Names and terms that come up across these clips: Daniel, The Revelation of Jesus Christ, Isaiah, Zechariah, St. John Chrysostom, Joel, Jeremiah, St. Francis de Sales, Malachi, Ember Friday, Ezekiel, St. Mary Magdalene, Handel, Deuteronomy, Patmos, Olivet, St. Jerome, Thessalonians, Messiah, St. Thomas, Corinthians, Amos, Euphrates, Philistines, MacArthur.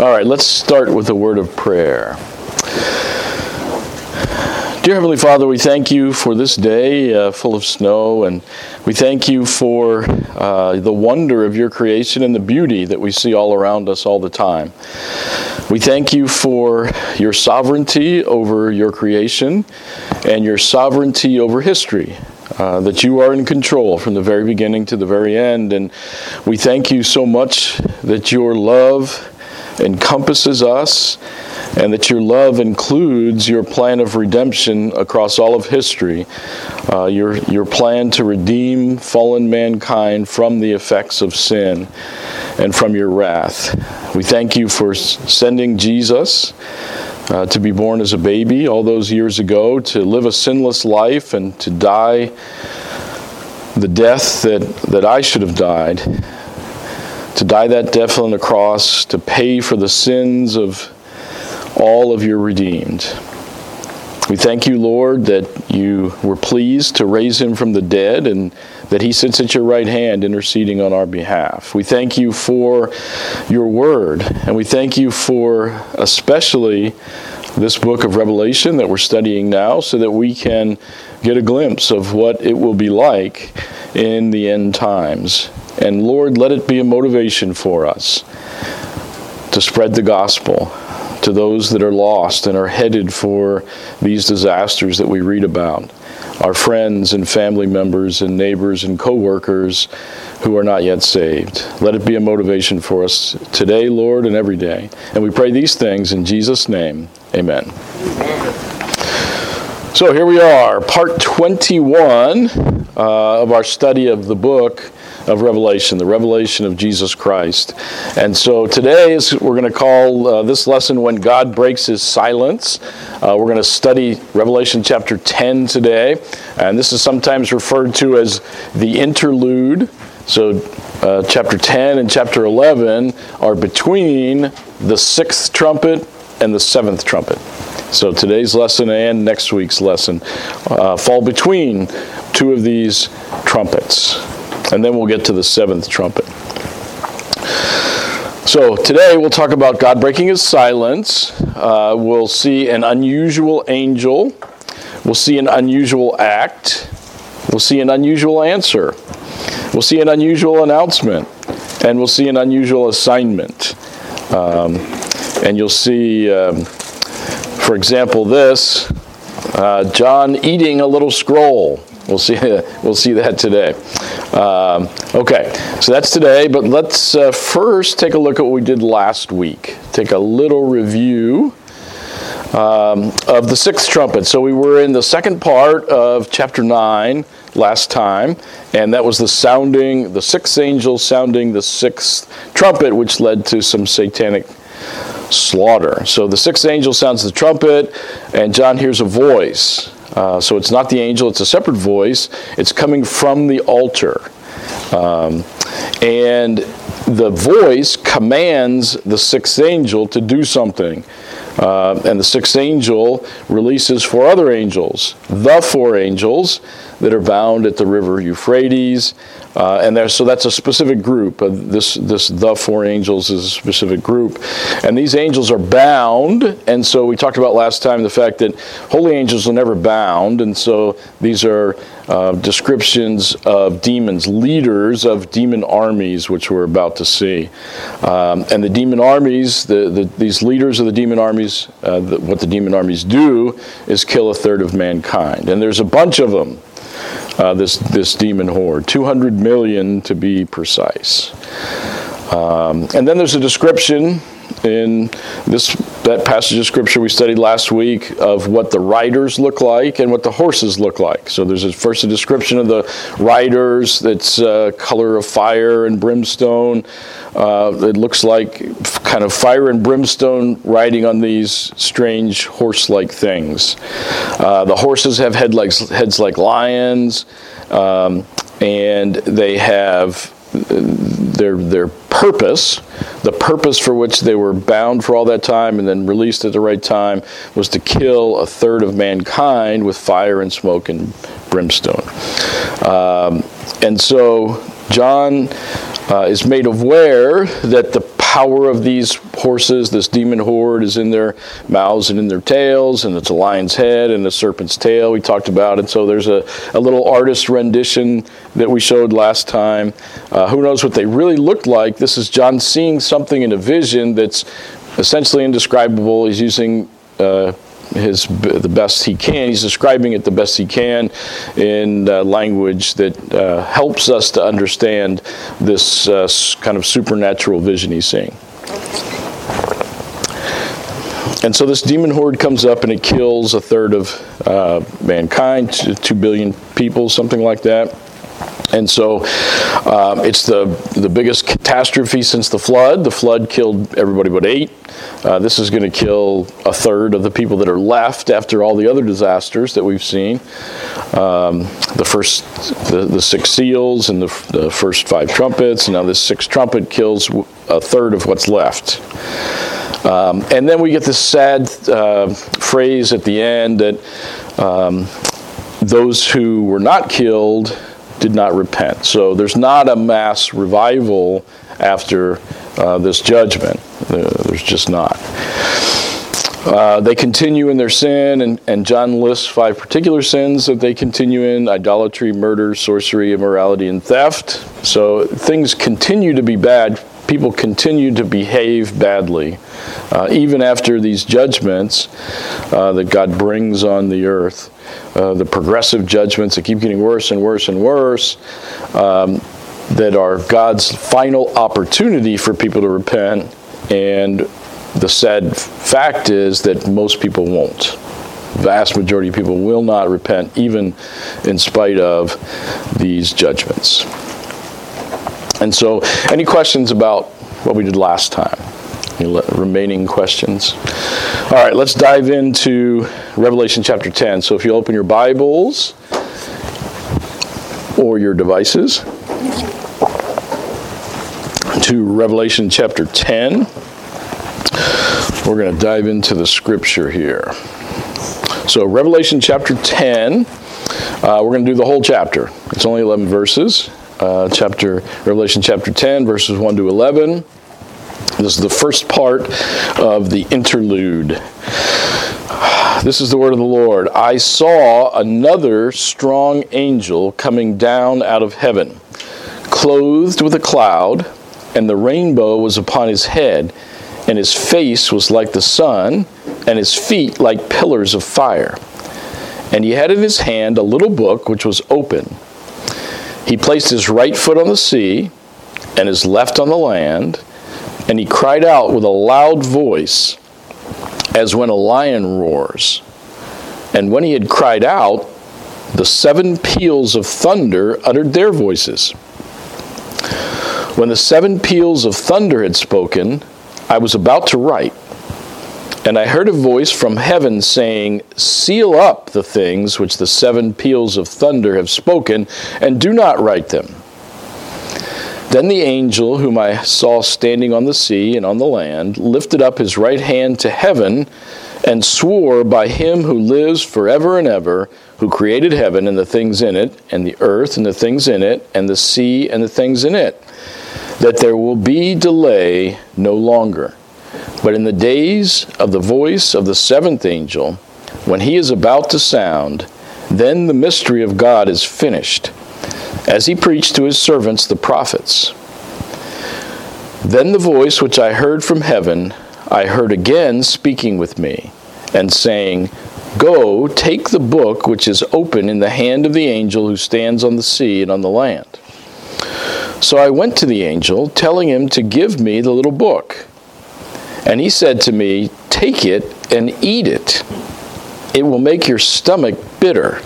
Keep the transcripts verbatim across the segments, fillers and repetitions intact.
All right, let's start with a word of prayer. Dear Heavenly Father, we thank you for this day uh, full of snow, and we thank you for uh, the wonder of your creation and the beauty that we see all around us all the time. We thank you for your sovereignty over your creation and your sovereignty over history, uh, that you are in control from the very beginning to the very end. And we thank you so much that your love encompasses us, and that your love includes your plan of redemption across all of history, uh, your your plan to redeem fallen mankind from the effects of sin and from your wrath. We thank you for sending Jesus uh, to be born as a baby all those years ago, to live a sinless life and to die the death that, that I should have died, to die that death on the cross, to pay for the sins of all of your redeemed. We thank you, Lord, that you were pleased to raise him from the dead and that he sits at your right hand interceding on our behalf. We thank you for your word, and we thank you for especially this book of Revelation that we're studying now, so that we can get a glimpse of what it will be like in the end times. And Lord, let it be a motivation for us to spread the gospel to those that are lost and are headed for these disasters that we read about, our friends and family members and neighbors and co-workers who are not yet saved. Let it be a motivation for us today, Lord, and every day. And we pray these things in Jesus' name. Amen. So here we are, part twenty-one uh, of our study of the book of Revelation, the Revelation of Jesus Christ. And so today is, we're going to call uh, this lesson When God Breaks His Silence. Uh, we're going to study Revelation chapter ten today, and this is sometimes referred to as the interlude. So uh, chapter ten and chapter eleven are between the sixth trumpet and the seventh trumpet. So today's lesson and next week's lesson uh, fall between two of these trumpets. And then we'll get to the seventh trumpet. So today we'll talk about God breaking his silence. Uh, we'll see an unusual angel. We'll see an unusual act. We'll see an unusual answer. We'll see an unusual announcement. And we'll see an unusual assignment. Um, and you'll see, um, for example, this, uh, John eating a little scroll. We'll see We'll see that today. Um, okay, so that's today, but let's uh, first take a look at what we did last week. Take a little review um, of the sixth trumpet. So we were in the second part of chapter nine last time, and that was the sounding, the sixth angel sounding the sixth trumpet, which led to some satanic slaughter. So the sixth angel sounds the trumpet, and John hears a voice. Uh, so it's not the angel, it's a separate voice. It's coming from the altar. Um, and the voice commands the sixth angel to do something. Uh, and the sixth angel releases four other angels, the four angels that are bound at the river Euphrates. Uh, and there, so that's a specific group. Uh, this, this, the four angels is a specific group. And these angels are bound. And so we talked about last time the fact that holy angels are never bound. And so these are uh, descriptions of demons, leaders of demon armies, which we're about to see. Um, and the demon armies, the, the, these leaders of the demon armies, uh, the, what the demon armies do is kill a third of mankind. And there's a bunch of them. Uh, this this demon horde, two hundred million to be precise. Um, and then there's a description in this that passage of scripture we studied last week of what the riders look like and what the horses look like. So there's a, first a description of the riders that's uh, color of fire and brimstone. Uh, it looks like kind of fire and brimstone riding on these strange horse-like things. Uh, the horses have head like, heads like lions, um, and they have their their purpose, the purpose for which they were bound for all that time and then released at the right time, was to kill a third of mankind with fire and smoke and brimstone. Um, and so John uh, is made aware that the power of these horses, this demon horde, is in their mouths and in their tails, and it's a lion's head and a serpent's tail we talked about. And so there's a, a little artist rendition that we showed last time. Uh, who knows what they really looked like? This is John seeing something in a vision that's essentially indescribable. He's using uh, his the best he can. He's describing it the best he can in uh, language that uh, helps us to understand this uh, kind of supernatural vision he's seeing. And so this demon horde comes up and it kills a third of uh, mankind, two billion people, something like that. And so um, it's the, the biggest catastrophe since the flood. The flood killed everybody but eight. Uh, this is going to kill a third of the people that are left after all the other disasters that we've seen. Um, the first, the, the six seals and the, the first five trumpets. Now this sixth trumpet kills a third of what's left. Um, and then we get this sad uh, phrase at the end that um, those who were not killed did not repent. So there's not a mass revival after uh, this judgment. Uh, there's just not. Uh, they continue in their sin, and, and John lists five particular sins that they continue in: idolatry, murder, sorcery, immorality, and theft. So things continue to be bad. People continue to behave badly, uh, even after these judgments uh, that God brings on the earth. Uh, the progressive judgments that keep getting worse and worse and worse, um, that are God's final opportunity for people to repent. And the sad fact is that most people won't. The vast majority of people will not repent, even in spite of these judgments. And so, any questions about what we did last time? Any remaining questions? All right, let's dive into Revelation chapter ten. So if you open your Bibles or your devices to Revelation chapter ten, we're going to dive into the scripture here. So Revelation chapter ten, uh, we're going to do the whole chapter. It's only eleven verses. Uh, chapter Revelation chapter ten, verses one to eleven. This is the first part of the interlude. This is the word of the Lord. I saw another strong angel coming down out of heaven, clothed with a cloud, and the rainbow was upon his head, and his face was like the sun, and his feet like pillars of fire. And he had in his hand a little book which was open. He placed his right foot on the sea, and his left on the land, and he cried out with a loud voice, as when a lion roars. And when he had cried out, the seven peals of thunder uttered their voices. When the seven peals of thunder had spoken, I was about to write, and I heard a voice from heaven saying, seal up the things which the seven peals of thunder have spoken, and do not write them. Then the angel, whom I saw standing on the sea and on the land, lifted up his right hand to heaven and swore by him who lives forever and ever, who created heaven and the things in it, and the earth and the things in it, and the sea and the things in it, that there will be delay no longer. But in the days of the voice of the seventh angel, when he is about to sound, then the mystery of God is finished, as he preached to his servants, the prophets. Then the voice which I heard from heaven, I heard again speaking with me, and saying, go, take the book which is open in the hand of the angel who stands on the sea and on the land. So I went to the angel, telling him to give me the little book. And he said to me, take it and eat it. It will make your stomach bitter,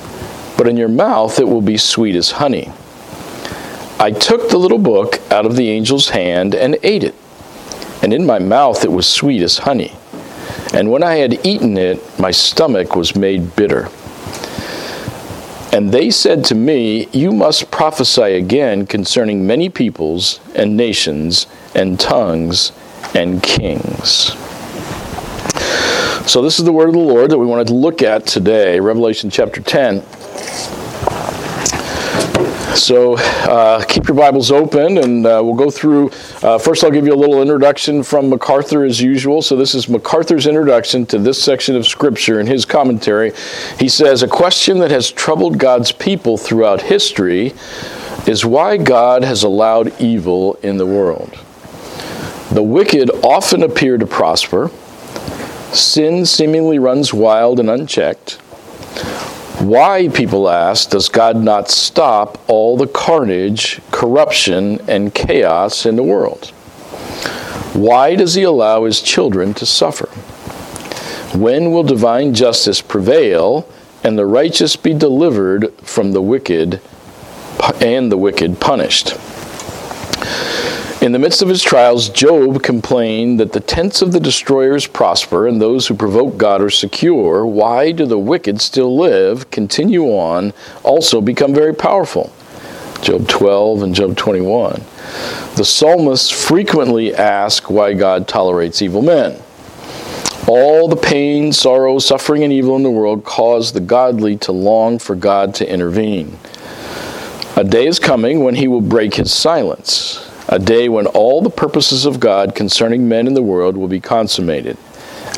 but in your mouth it will be sweet as honey. I took the little book out of the angel's hand and ate it, and in my mouth it was sweet as honey. And when I had eaten it, my stomach was made bitter. And they said to me, you must prophesy again concerning many peoples and nations and tongues and kings. So this is the word of the Lord that we wanted to look at today, Revelation chapter ten. So uh, keep your Bibles open, and uh, we'll go through. Uh, first, I'll give you a little introduction from MacArthur as usual. So this is MacArthur's introduction to this section of Scripture in his commentary. He says, "A question that has troubled God's people throughout history is why God has allowed evil in the world. The wicked often appear to prosper. Sin seemingly runs wild and unchecked. Why, people ask, does God not stop all the carnage, corruption, and chaos in the world? Why does he allow his children to suffer? When will divine justice prevail and the righteous be delivered from the wicked and the wicked punished?" In the midst of his trials, Job complained that the tents of the destroyers prosper and those who provoke God are secure. Why do the wicked still live, continue on, also become very powerful? Job twelve and Job twenty-one. The psalmists frequently ask why God tolerates evil men. All the pain, sorrow, suffering, and evil in the world cause the godly to long for God to intervene. A day is coming when he will break his silence. A day when all the purposes of God concerning men in the world will be consummated.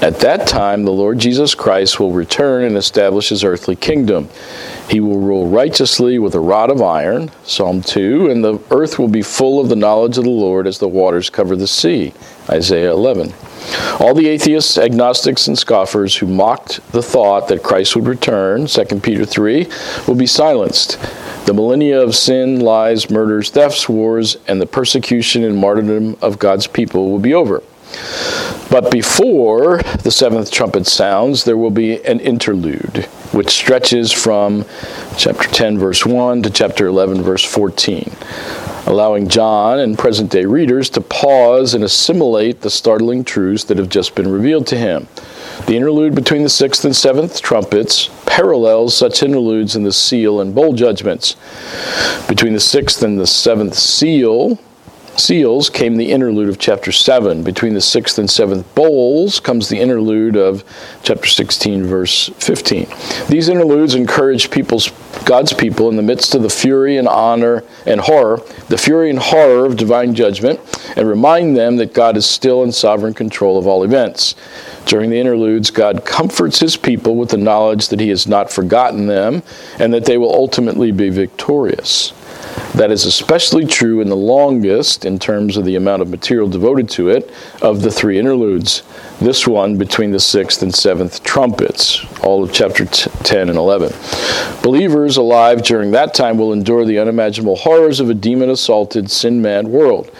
At that time, the Lord Jesus Christ will return and establish his earthly kingdom. He will rule righteously with a rod of iron, Psalm two, and the earth will be full of the knowledge of the Lord as the waters cover the sea, Isaiah eleven. All the atheists, agnostics, and scoffers who mocked the thought that Christ would return, Second Peter three, will be silenced. The millennia of sin, lies, murders, thefts, wars, and the persecution and martyrdom of God's people will be over. But before the seventh trumpet sounds, there will be an interlude, which stretches from chapter ten, verse one, to chapter eleven, verse fourteen, allowing John and present-day readers to pause and assimilate the startling truths that have just been revealed to him. The interlude between the sixth and seventh trumpets parallels such interludes in the seal and bowl judgments. Between the sixth and the seventh seal, seals came the interlude of chapter seven. Between the sixth and seventh bowls comes the interlude of chapter sixteen, verse fifteen. These interludes encourage people's, God's people in the midst of the fury and honor and horror, the fury and horror of divine judgment, and remind them that God is still in sovereign control of all events. During the interludes, God comforts his people with the knowledge that he has not forgotten them and that they will ultimately be victorious. That is especially true in the longest, in terms of the amount of material devoted to it, of the three interludes, this one between the sixth and seventh trumpets, all of chapter ten and eleven. Believers alive during that time will endure the unimaginable horrors of a demon-assaulted, sin-mad world.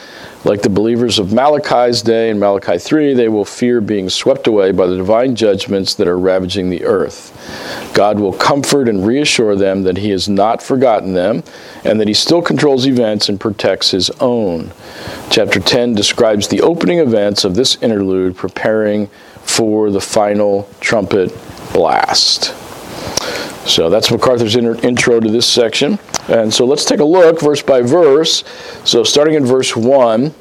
Like the believers of Malachi's day in Malachi three, they will fear being swept away by the divine judgments that are ravaging the earth. God will comfort and reassure them that he has not forgotten them and that he still controls events and protects his own. Chapter ten describes the opening events of this interlude, preparing for the final trumpet blast. So that's MacArthur's intro to this section. And so let's take a look verse by verse. So starting in verse one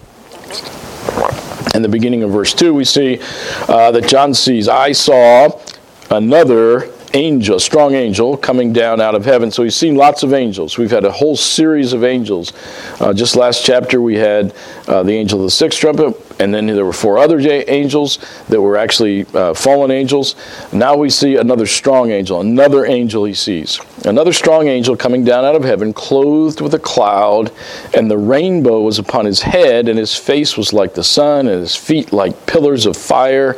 and the beginning of verse two, we see uh, that John sees, "I saw another angel, strong angel, coming down out of heaven." So he's seen lots of angels. We've had a whole series of angels. Uh, just last chapter we had uh, the angel of the sixth trumpet, and then there were four other angels that were actually uh, fallen angels. Now we see another strong angel, another angel he sees. Another strong angel coming down out of heaven, clothed with a cloud, and the rainbow was upon his head, and his face was like the sun, and his feet like pillars of fire.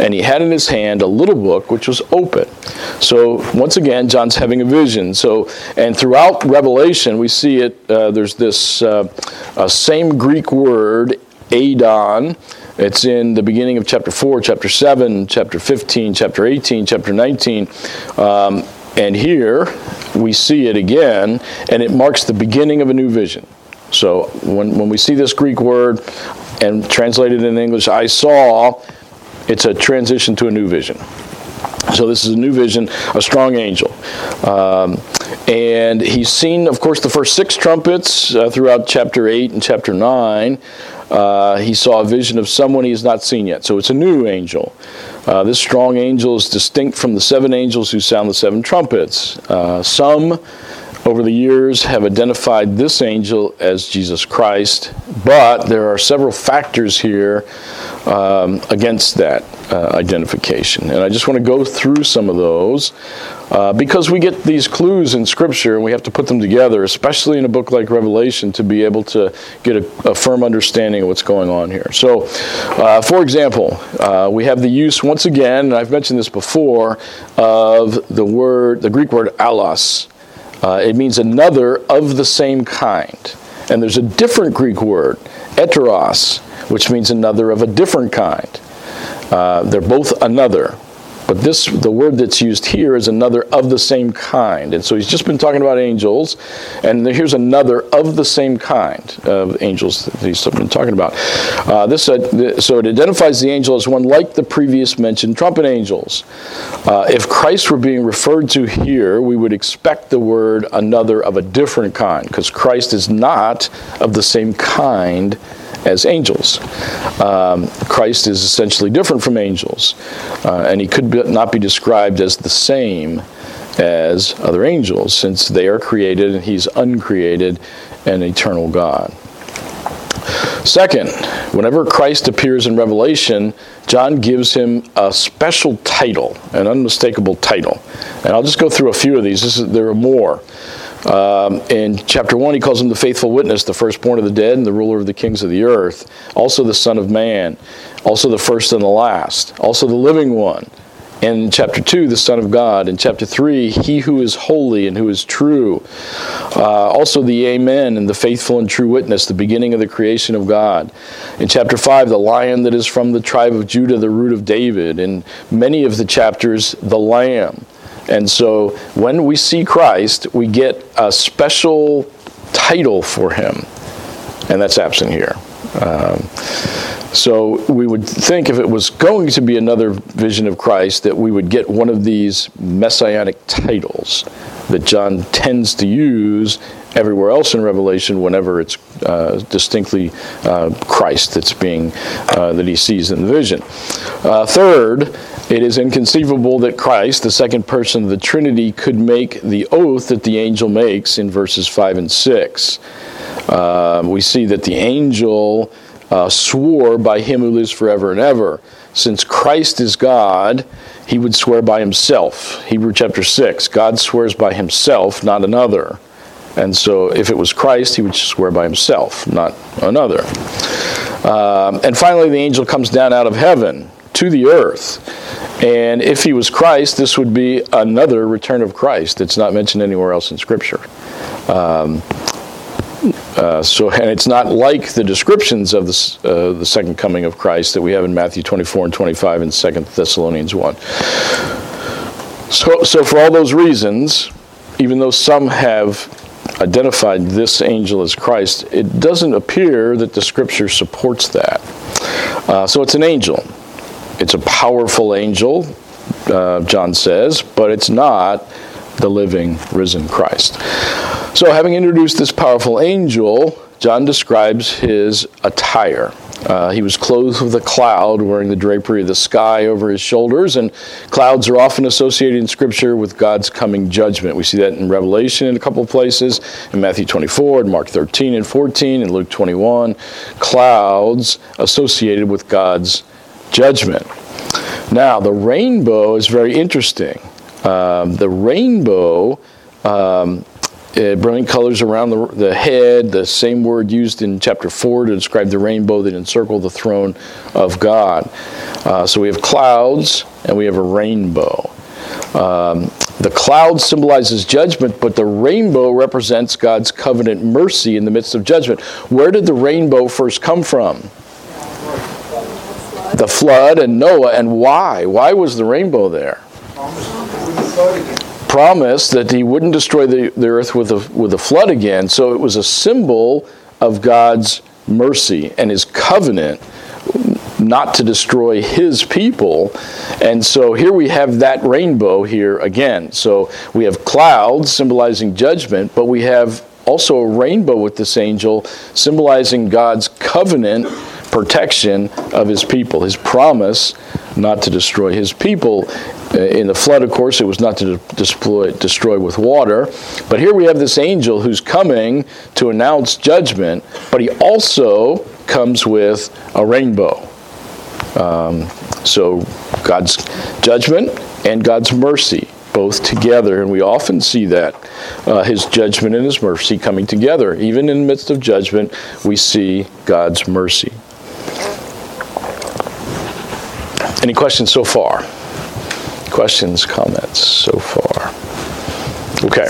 And he had in his hand a little book which was open. So once again, John's having a vision. So, and throughout Revelation, we see it, uh, there's this uh, uh, same Greek word, Adon. It's in the beginning of chapter four, chapter seven, chapter fifteen, chapter eighteen, chapter nineteen. Um, and here we see it again, and it marks the beginning of a new vision. So when, when we see this Greek word and translated in English, "I saw," it's a transition to a new vision. So this is a new vision, a strong angel. Um, and he's seen, of course, the first six trumpets uh, throughout chapter eight and chapter nine. Uh, he saw a vision of someone he has not seen yet. So it's a new angel. Uh, this strong angel is distinct from the seven angels who sound the seven trumpets. Uh, some over the years, have identified this angel as Jesus Christ, but there are several factors here um, against that uh, identification. And I just want to go through some of those uh, because we get these clues in Scripture and we have to put them together, especially in a book like Revelation, to be able to get a, a firm understanding of what's going on here. So, uh, for example, uh, we have the use, once again, and I've mentioned this before, of the word, the Greek word allos. Uh, it means another of the same kind. And there's a different Greek word, heteros, which means another of a different kind. Uh, they're both another. But this, the word that's used here is another of the same kind. And so he's just been talking about angels, and here's another of the same kind of angels that he's been talking about. Uh, this uh, So it identifies the angel as one like the previous mentioned trumpet angels. Uh, if Christ were being referred to here, we would expect the word another of a different kind, because Christ is not of the same kind as angels. Um, Christ is essentially different from angels, uh, and he could be, not be described as the same as other angels, since they are created and he's uncreated and eternal God. Second, whenever Christ appears in Revelation, John gives him a special title, an unmistakable title. And I'll just go through a few of these. This is, there are more. Um, in chapter one, he calls him the faithful witness, the firstborn of the dead, and the ruler of the kings of the earth, also the Son of Man, also the first and the last, also the living one. In chapter two, the Son of God. In chapter three, he who is holy and who is true. Uh, also the Amen and the faithful and true witness, the beginning of the creation of God. In chapter five, the lion that is from the tribe of Judah, the root of David. In many of the chapters, the Lamb. And so when we see Christ, we get a special title for him, and that's absent here. Um, so we would think if it was going to be another vision of Christ that we would get one of these messianic titles that John tends to use everywhere else in Revelation whenever it's uh, distinctly uh, Christ that's being uh, that he sees in the vision. Uh, third, it is inconceivable that Christ, the second person of the Trinity, could make the oath that the angel makes in verses five and six. Uh, we see that the angel uh, swore by him who lives forever and ever. Since Christ is God, he would swear by himself. Hebrew chapter six, God swears by himself, not another. And so if it was Christ, he would swear by himself, not another. Um, and finally, the angel comes down out of heaven to the earth. And if he was Christ, this would be another return of Christ. It's not mentioned anywhere else in Scripture. Um, Uh, so, and it's not like the descriptions of the, uh, the second coming of Christ that we have in Matthew twenty-four and twenty-five and Second Thessalonians one. So, so for all those reasons, even though some have identified this angel as Christ, it doesn't appear that the Scripture supports that. Uh, so it's an angel. It's a powerful angel, uh, John says, but it's not the living, risen Christ. So having introduced this powerful angel, John describes his attire. Uh, he was clothed with a cloud, wearing the drapery of the sky over his shoulders, and clouds are often associated in Scripture with God's coming judgment. We see that in Revelation in a couple of places, in Matthew twenty-four, in Mark thirteen and fourteen, in Luke twenty-one, clouds associated with God's judgment. Now, the rainbow is very interesting. Um, the rainbow... Um, Uh, brilliant colors around the, the head, the same word used in chapter four to describe the rainbow that encircled the throne of God. Uh, so we have clouds and we have a rainbow. Um, the cloud symbolizes judgment, but the rainbow represents God's covenant mercy in the midst of judgment. Where did the rainbow first come from? The flood and Noah. And why? Why was the rainbow there? Promised that he wouldn't destroy the, the earth with a, with a flood again. So it was a symbol of God's mercy and his covenant not to destroy his people. And so here we have that rainbow here again. So we have clouds symbolizing judgment, but we have also a rainbow with this angel symbolizing God's covenant protection of his people, his promise not to destroy his people In the flood, of course, it was not to destroy, destroy with water. But here we have this angel who's coming to announce judgment, but he also comes with a rainbow. Um, so God's judgment and God's mercy, both together. And we often see that, uh, his judgment and his mercy coming together. Even in the midst of judgment, we see God's mercy. Any questions so far? Questions, comments so far? Okay.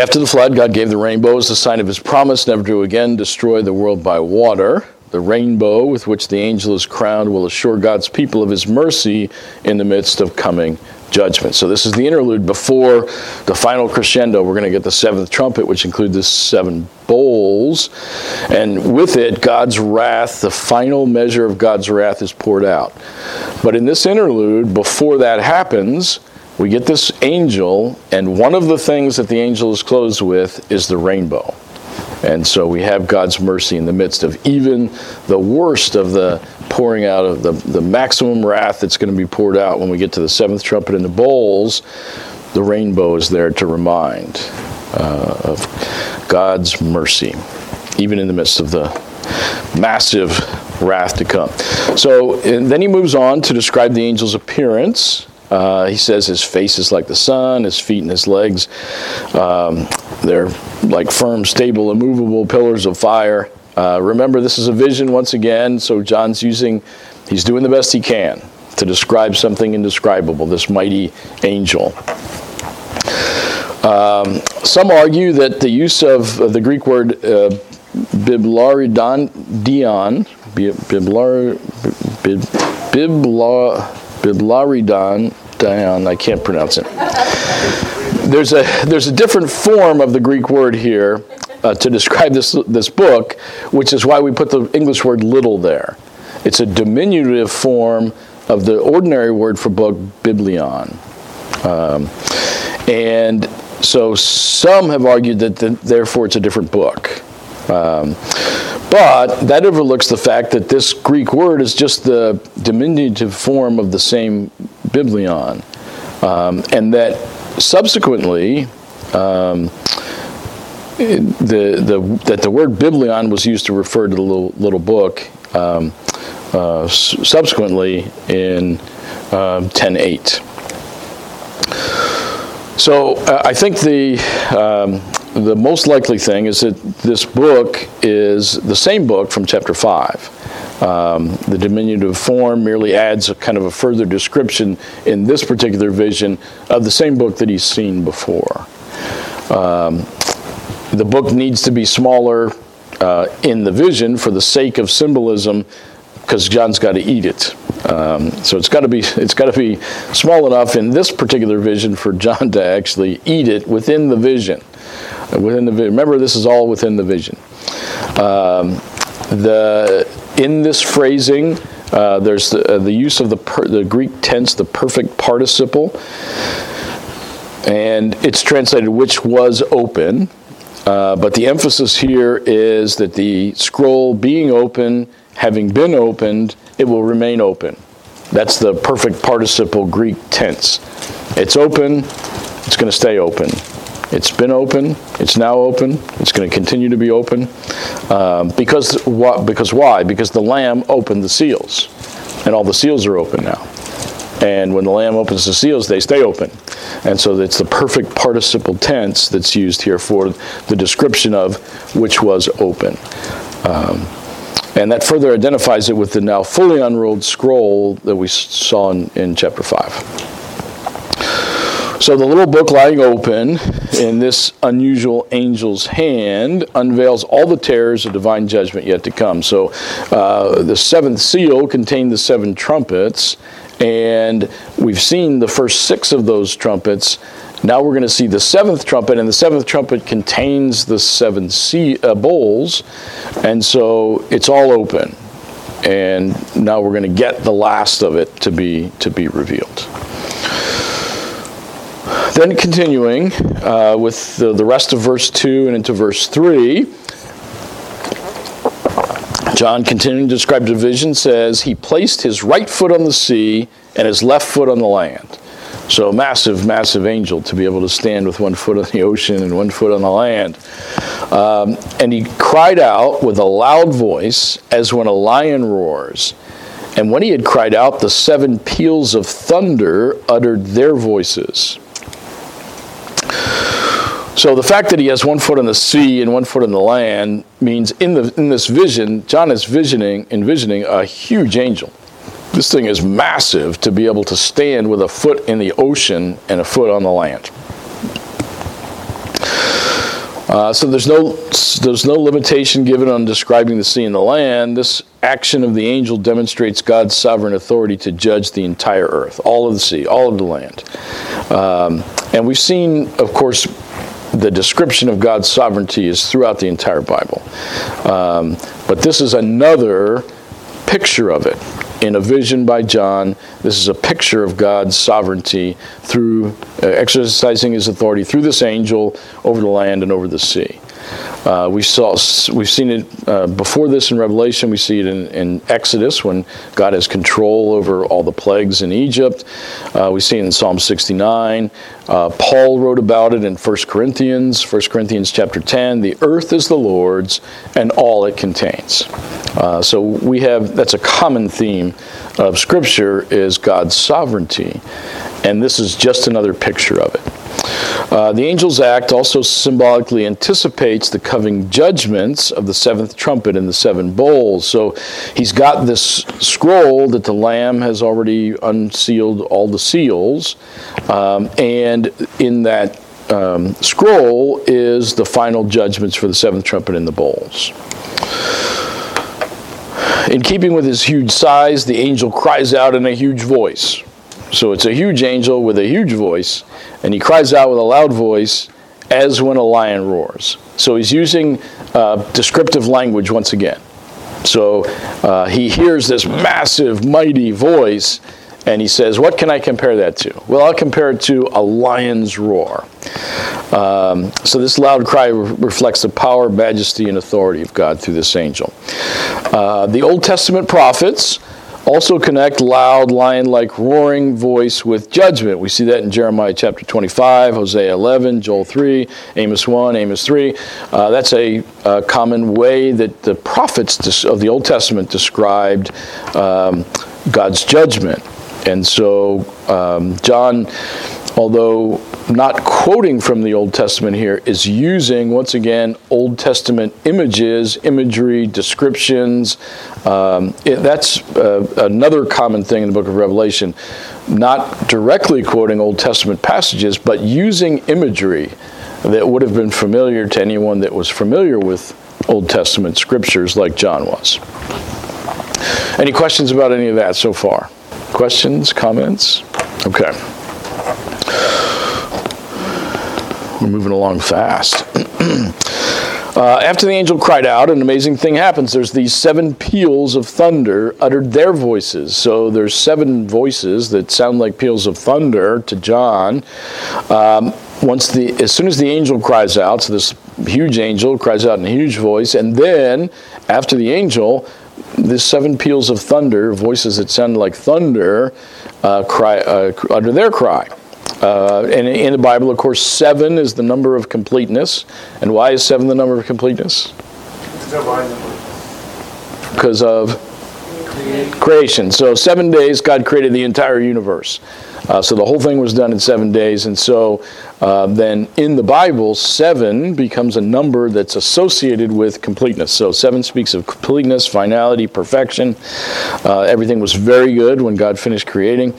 After the flood, God gave the rainbow as the sign of his promise never to again destroy the world by water. The rainbow with which the angel is crowned will assure God's people of his mercy in the midst of coming judgment. So this is the interlude before the final crescendo. We're going to get the seventh trumpet, which includes the seven bowls. And with it, God's wrath, the final measure of God's wrath, is poured out. But in this interlude, before that happens, we get this angel, and one of the things that the angel is closed with is the rainbow. And so we have God's mercy in the midst of even the worst of the pouring out of the, the maximum wrath that's going to be poured out when we get to the seventh trumpet and the bowls. The rainbow is there to remind uh, of God's mercy, even in the midst of the massive wrath to come. So and then he moves on to describe the angel's appearance. Uh, he says his face is like the sun, his feet and his legs, um, they're like firm, stable, immovable pillars of fire. Uh, remember, this is a vision once again, so John's using, he's doing the best he can to describe something indescribable, this mighty angel. Um, some argue that the use of uh, the Greek word uh, biblaridon, biblar, bib, biblar, Biblaridon, Dion, I can't pronounce it. There's a there's a different form of the Greek word here uh, to describe this this book, which is why we put the English word little there. It's a diminutive form of the ordinary word for book, biblion. Um, and so some have argued that the, therefore it's a different book. Um, but that overlooks the fact that this Greek word is just the diminutive form of the same biblion, um, and that subsequently um, the the that the word biblion was used to refer to the little, little book um, uh, s- subsequently in um, ten eight. So uh, I think the um, the most likely thing is that this book is the same book from chapter five. Um, the diminutive form merely adds a kind of a further description in this particular vision of the same book that he's seen before. Um, the book needs to be smaller uh, in the vision for the sake of symbolism, because John's got to eat it. Um, so it's got to be it's got to be small enough in this particular vision for John to actually eat it within the vision. Within the remember, this is all within the vision. Um, the in this phrasing, uh, there's the, uh, the use of the per, the Greek tense, the perfect participle, and it's translated "which was open," uh, but the emphasis here is that the scroll being open, having been opened, it will remain open. That's the perfect participle Greek tense. It's open. It's going to stay open. It's been open, it's now open, it's going to continue to be open. Um, because, wh- because why? Because the Lamb opened the seals, and all the seals are open now. And when the Lamb opens the seals, they stay open. And so it's the perfect participle tense that's used here for the description of which was open. Um, and that further identifies it with the now fully unrolled scroll that we saw in, in chapter five. So the little book lying open in this unusual angel's hand unveils all the terrors of divine judgment yet to come. So uh, the seventh seal contained the seven trumpets, and we've seen the first six of those trumpets. Now we're going to see the seventh trumpet, and the seventh trumpet contains the seven sea, uh, bowls, and so it's all open. And now we're going to get the last of it to be to be revealed. Then continuing uh, with the, the rest of verse two and into verse three, John, continuing to describe the vision, says, he placed his right foot on the sea and his left foot on the land. So massive, massive angel to be able to stand with one foot on the ocean and one foot on the land. Um, and he cried out with a loud voice as when a lion roars. And when he had cried out, the seven peals of thunder uttered their voices. So the fact that he has one foot on the sea and one foot on the land means in the in this vision, John is visioning envisioning a huge angel. This thing is massive to be able to stand with a foot in the ocean and a foot on the land. Uh, so there's no there's no limitation given on describing the sea and the land. This action of the angel demonstrates God's sovereign authority to judge the entire earth, all of the sea, all of the land. Um, and we've seen, of course, the description of God's sovereignty is throughout the entire Bible. Um, but this is another picture of it. In a vision by John, this is a picture of God's sovereignty through uh, exercising his authority through this angel over the land and over the sea. Uh, we saw, we've seen it uh, before this in Revelation. We see it in, in Exodus when God has control over all the plagues in Egypt. Uh, we see it in Psalm sixty-nine. Uh, Paul wrote about it in First Corinthians, First Corinthians chapter ten. The earth is the Lord's and all it contains. Uh, so we have, that's a common theme of Scripture, is God's sovereignty. And this is just another picture of it. Uh, the angel's act also symbolically anticipates the coming judgments of the seventh trumpet and the seven bowls. So he's got this scroll that the Lamb has already unsealed all the seals. Um, and in that um, scroll is the final judgments for the seventh trumpet and the bowls. In keeping with his huge size, the angel cries out in a huge voice. So it's a huge angel with a huge voice, and he cries out with a loud voice as when a lion roars. So he's using uh, descriptive language once again. So uh, he hears this massive, mighty voice, and he says, what can I compare that to? Well, I'll compare it to a lion's roar. Um, so this loud cry re- reflects the power, majesty, and authority of God through this angel. Uh, the Old Testament prophets also connect loud, lion-like roaring voice with judgment. We see that in Jeremiah chapter twenty-five, Hosea eleven, Joel three, Amos one, Amos three. Uh, that's a, a common way that the prophets of the Old Testament described um, God's judgment. And so um, John, although not quoting from the Old Testament here, is using, once again, Old Testament images, imagery, descriptions. Um, it, that's uh, another common thing in the book of Revelation. Not directly quoting Old Testament passages, but using imagery that would have been familiar to anyone that was familiar with Old Testament scriptures like John was. Any questions about any of that so far? Questions, comments? Okay. We're moving along fast. uh, after the angel cried out, an amazing thing happens. There's these seven peals of thunder uttered their voices. So there's seven voices that sound like peals of thunder to John. Um, once the, as soon as the angel cries out, so this huge angel cries out in a huge voice, and then after the angel, the seven peals of thunder, voices that sound like thunder, uh, cry uh, utter their cry. Uh, and in the Bible, of course, seven is the number of completeness. And why is seven the number of completeness? It's divine number. Because of creation. creation. So seven days, God created the entire universe. Uh, so the whole thing was done in seven days. And so uh, then in the Bible, seven becomes a number that's associated with completeness. So seven speaks of completeness, finality, perfection. Uh, everything was very good when God finished creating.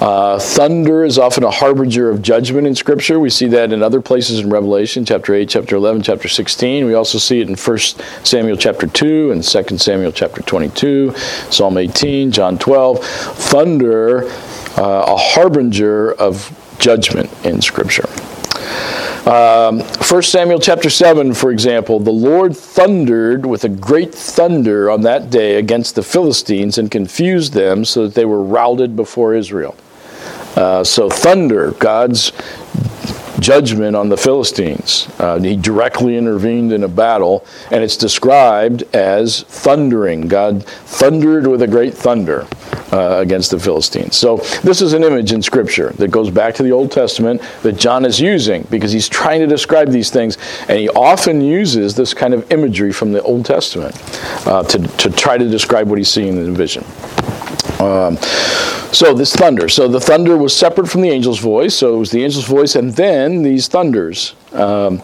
Uh, thunder is often a harbinger of judgment in Scripture. We see that in other places in Revelation, chapter eight, chapter eleven, chapter sixteen. We also see it in First Samuel chapter two and Second Samuel chapter twenty-two, Psalm eighteen, John twelve. Thunder, uh, a harbinger of judgment in Scripture. Um, First Samuel chapter seven, for example, the Lord thundered with a great thunder on that day against the Philistines and confused them so that they were routed before Israel. Uh, so thunder, God's judgment on the Philistines. Uh, he directly intervened in a battle, and it's described as thundering. God thundered with a great thunder uh, against the Philistines. So this is an image in Scripture that goes back to the Old Testament that John is using because he's trying to describe these things, and he often uses this kind of imagery from the Old Testament uh, to, to try to describe what he's seeing in the vision. Um, so this thunder. So the thunder was separate from the angel's voice. So it was the angel's voice and then these thunders. Um,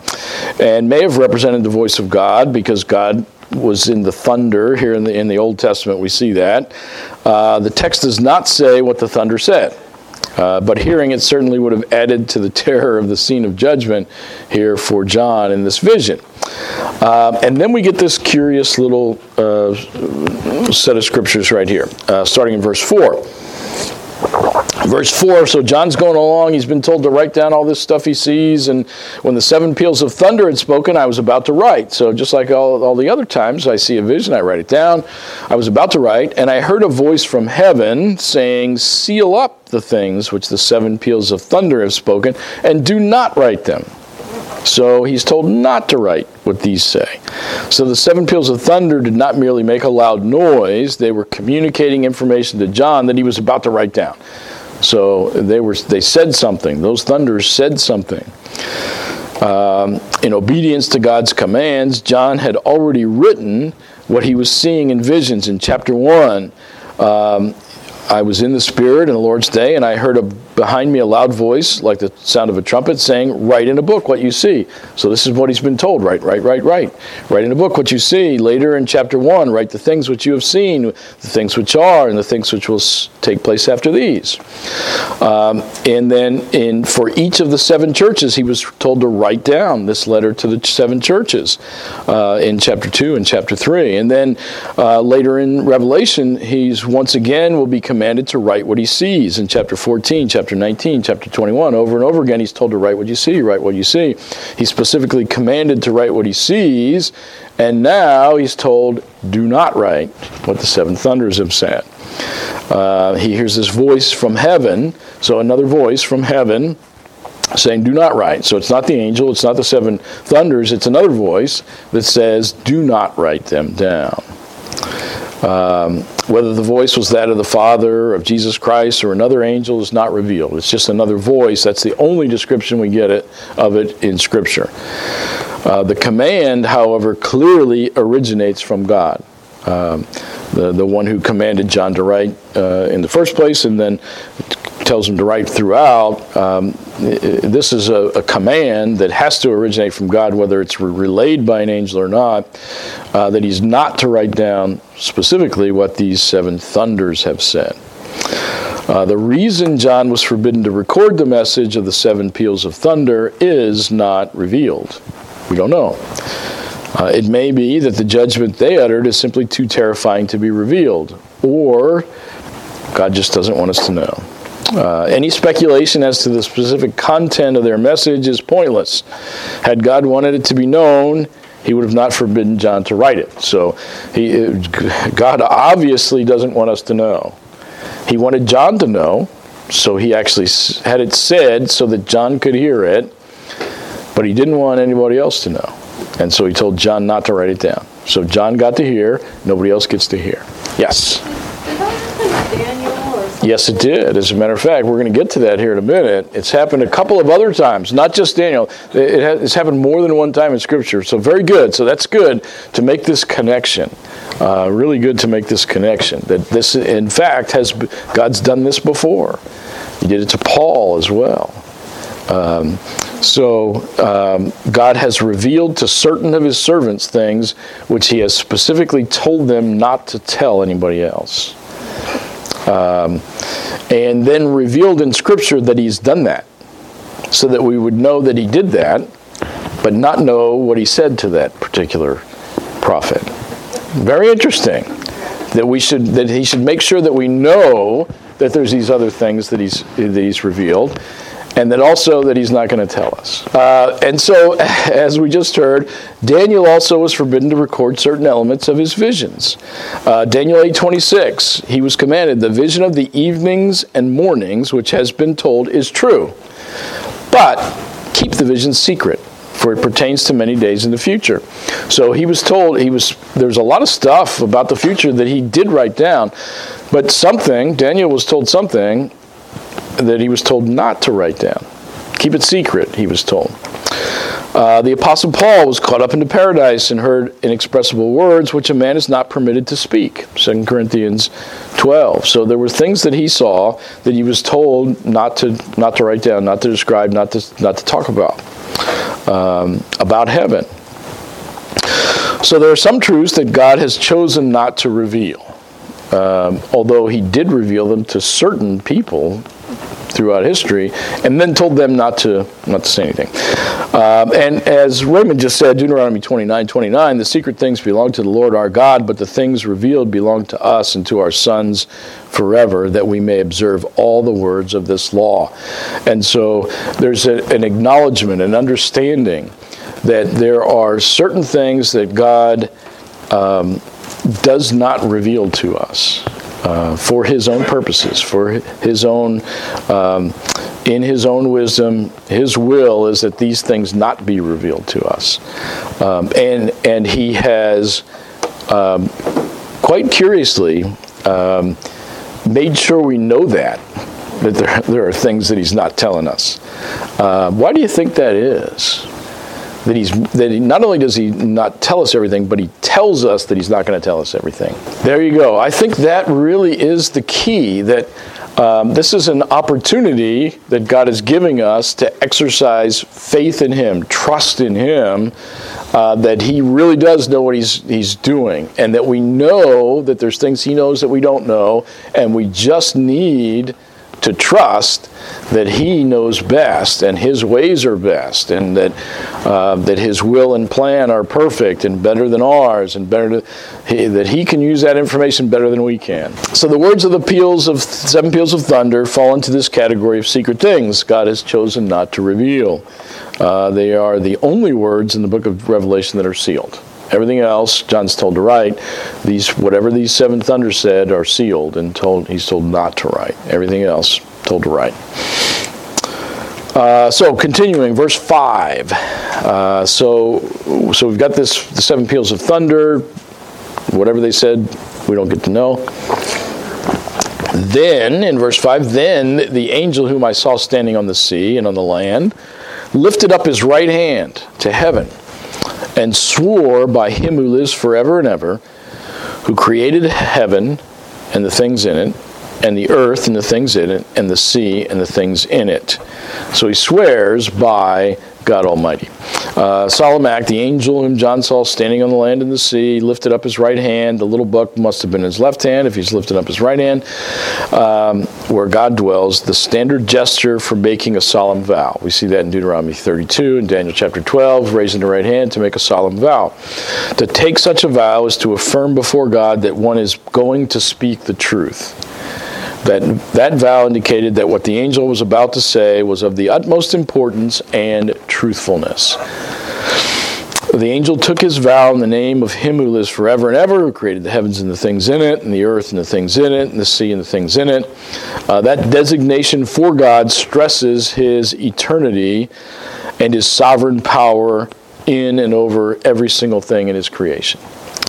and may have represented the voice of God because God was in the thunder. Here in the in the Old Testament we see that. Uh, the text does not say what the thunder said. Uh, but hearing it certainly would have added to the terror of the scene of judgment here for John in this vision. Uh, and then we get this curious little uh, set of scriptures right here, uh, starting in verse four. Verse four, so John's going along. He's been told to write down all this stuff he sees. And when the seven peals of thunder had spoken, I was about to write. So just like all, all the other times, I see a vision, I write it down. I was about to write, and I heard a voice from heaven saying, seal up the things which the seven peals of thunder have spoken, and do not write them. So he's told not to write what these say. So the seven peals of thunder did not merely make a loud noise. They were communicating information to John that he was about to write down. So they were they said something. Those thunders said something. Um, in obedience to God's commands, John had already written what he was seeing in visions. In chapter one, um, I was in the Spirit in the Lord's day, and I heard a, behind me a loud voice, like the sound of a trumpet, saying, write in a book what you see. So this is what he's been told, write, write, write, write. Write in a book what you see. Later in chapter one, write the things which you have seen, the things which are, and the things which will take place after these. Um, and then in for each of the seven churches, he was told to write down this letter to the seven churches uh, in chapter two and chapter three. And then uh, later in Revelation, he's once again will be commanded commanded to write what he sees in chapter fourteen, chapter nineteen, chapter twenty-one. Over and over again, he's told to write what you see, write what you see. He's specifically commanded to write what he sees, and now he's told, do not write what the seven thunders have said. Uh, he hears this voice from heaven, so another voice from heaven saying, do not write. So it's not the angel, it's not the seven thunders, it's another voice that says, do not write them down. Um, whether the voice was that of the Father, of Jesus Christ, or another angel is not revealed. It's just another voice. That's the only description we get it, of it in Scripture. Uh, the command, however, clearly originates from God. Um, the, the one who commanded John to write uh, in the first place and then tells him to write throughout. Um, this is a, a command that has to originate from God, whether it's relayed by an angel or not, uh, that he's not to write down specifically what these seven thunders have said. Uh, the reason John was forbidden to record the message of the seven peals of thunder is not revealed. We don't know. Uh, it may be that the judgment they uttered is simply too terrifying to be revealed, or God just doesn't want us to know. Uh, any speculation as to the specific content of their message is pointless. Had God wanted it to be known, he would have not forbidden John to write it. So he, God obviously doesn't want us to know. He wanted John to know, so he actually had it said so that John could hear it, but he didn't want anybody else to know. And so he told John not to write it down. So John got to hear, nobody else gets to hear. Yes? Yes, it did. As a matter of fact, we're going to get to that here in a minute. It's happened a couple of other times, not just Daniel. It's happened more than one time in Scripture. So very good. So that's good to make this connection. Uh, really good to make this connection. That this, in fact, has God's done this before. He did it to Paul as well. Um, so um, God has revealed to certain of his servants things which he has specifically told them not to tell anybody else. Um, and then revealed in Scripture that he's done that, so that we would know that he did that, but not know what he said to that particular prophet. Very interesting that we should that he should make sure that we know that there's these other things that he's that he's revealed, and that also that he's not going to tell us. Uh, and so, as we just heard, Daniel also was forbidden to record certain elements of his visions. Uh, Daniel eight twenty-six, he was commanded, the vision of the evenings and mornings, which has been told, is true. But keep the vision secret, for it pertains to many days in the future. So he was told, he was there's a lot of stuff about the future that he did write down, but something, Daniel was told something that he was told not to write down. Keep it secret, he was told. Uh, the Apostle Paul was caught up into paradise and heard inexpressible words which a man is not permitted to speak, Second Corinthians twelve. So there were things that he saw that he was told not to not to write down, not to describe, not to not to talk about, um, about heaven. So there are some truths that God has chosen not to reveal, um, although he did reveal them to certain people throughout history, and then told them not to not to say anything. Um, and as Raymond just said, Deuteronomy twenty-nine twenty-nine, the secret things belong to the Lord our God, but the things revealed belong to us and to our sons forever, that we may observe all the words of this law. And so there's a, an acknowledgement, an understanding that there are certain things that God um, does not reveal to us. Uh, for his own purposes, for his own, um, in his own wisdom, his will is that these things not be revealed to us. Um, and and he has, um, quite curiously, um, made sure we know that, that there, there are things that he's not telling us. Uh, why do you think that is? That he's that he, not only does he not tell us everything, but he tells us that he's not going to tell us everything. There you go. I think that really is the key, that um, this is an opportunity that God is giving us to exercise faith in him, trust in him, uh, that he really does know what he's he's doing, and that we know that there's things he knows that we don't know, and we just need to trust that he knows best, and his ways are best, and that uh, that his will and plan are perfect and better than ours, and better to, that he can use that information better than we can. So the words of the peals of seven peals of thunder fall into this category of secret things God has chosen not to reveal. Uh, they are the only words in the book of Revelation that are sealed. Everything else, John's told to write. These, whatever these seven thunders said, are sealed and told. He's told not to write. Everything else, told to write. Uh, so, continuing, verse five. Uh, so, so we've got this: the seven peals of thunder. Whatever they said, we don't get to know. Then, in verse five, then the angel whom I saw standing on the sea and on the land lifted up his right hand to heaven, and swore by him who lives forever and ever, who created heaven and the things in it, and the earth and the things in it, and the sea and the things in it. So he swears by God Almighty. Uh, solemn act, the angel whom John saw standing on the land and the sea lifted up his right hand. The little buck must have been his left hand if he's lifted up his right hand, um, where God dwells, the standard gesture for making a solemn vow. We see that in Deuteronomy thirty-two and Daniel chapter twelve, raising the right hand to make a solemn vow. To take such a vow is to affirm before God that one is going to speak the truth. That that vow indicated that what the angel was about to say was of the utmost importance and truthfulness. The angel took his vow in the name of him who lives forever and ever, who created the heavens and the things in it, and the earth and the things in it, and the sea and the things in it. Uh, that designation for God stresses his eternity and his sovereign power in and over every single thing in his creation.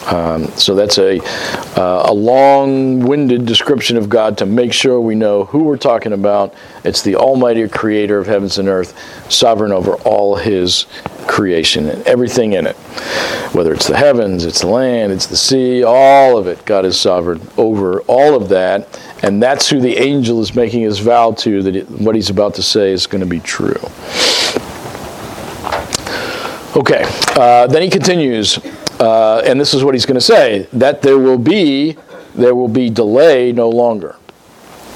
Um, so that's a, uh, a long-winded description of God to make sure we know who we're talking about. It's the Almighty Creator of heavens and earth, sovereign over all his creation and everything in it. Whether it's the heavens, it's the land, it's the sea, all of it. God is sovereign over all of that. And that's who the angel is making his vow to, that it, what he's about to say is going to be true. Okay, uh, then he continues. Uh, and this is what he's going to say, that there will be there will be delay no longer.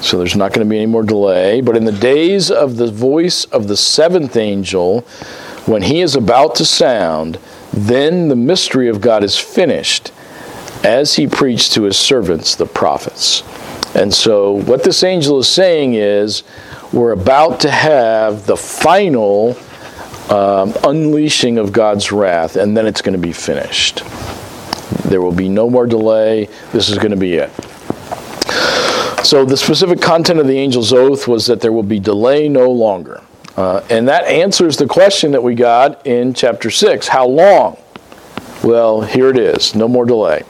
So there's not going to be any more delay. But in the days of the voice of the seventh angel, when he is about to sound, then the mystery of God is finished, as he preached to his servants, the prophets. And so what this angel is saying is, we're about to have the final Um, unleashing of God's wrath, and then it's going to be finished. There will be no more delay. This is going to be it. So the specific content of the angel's oath was that there will be delay no longer. Uh, and that answers the question that we got in chapter six. How long? Well, here it is. No more delay.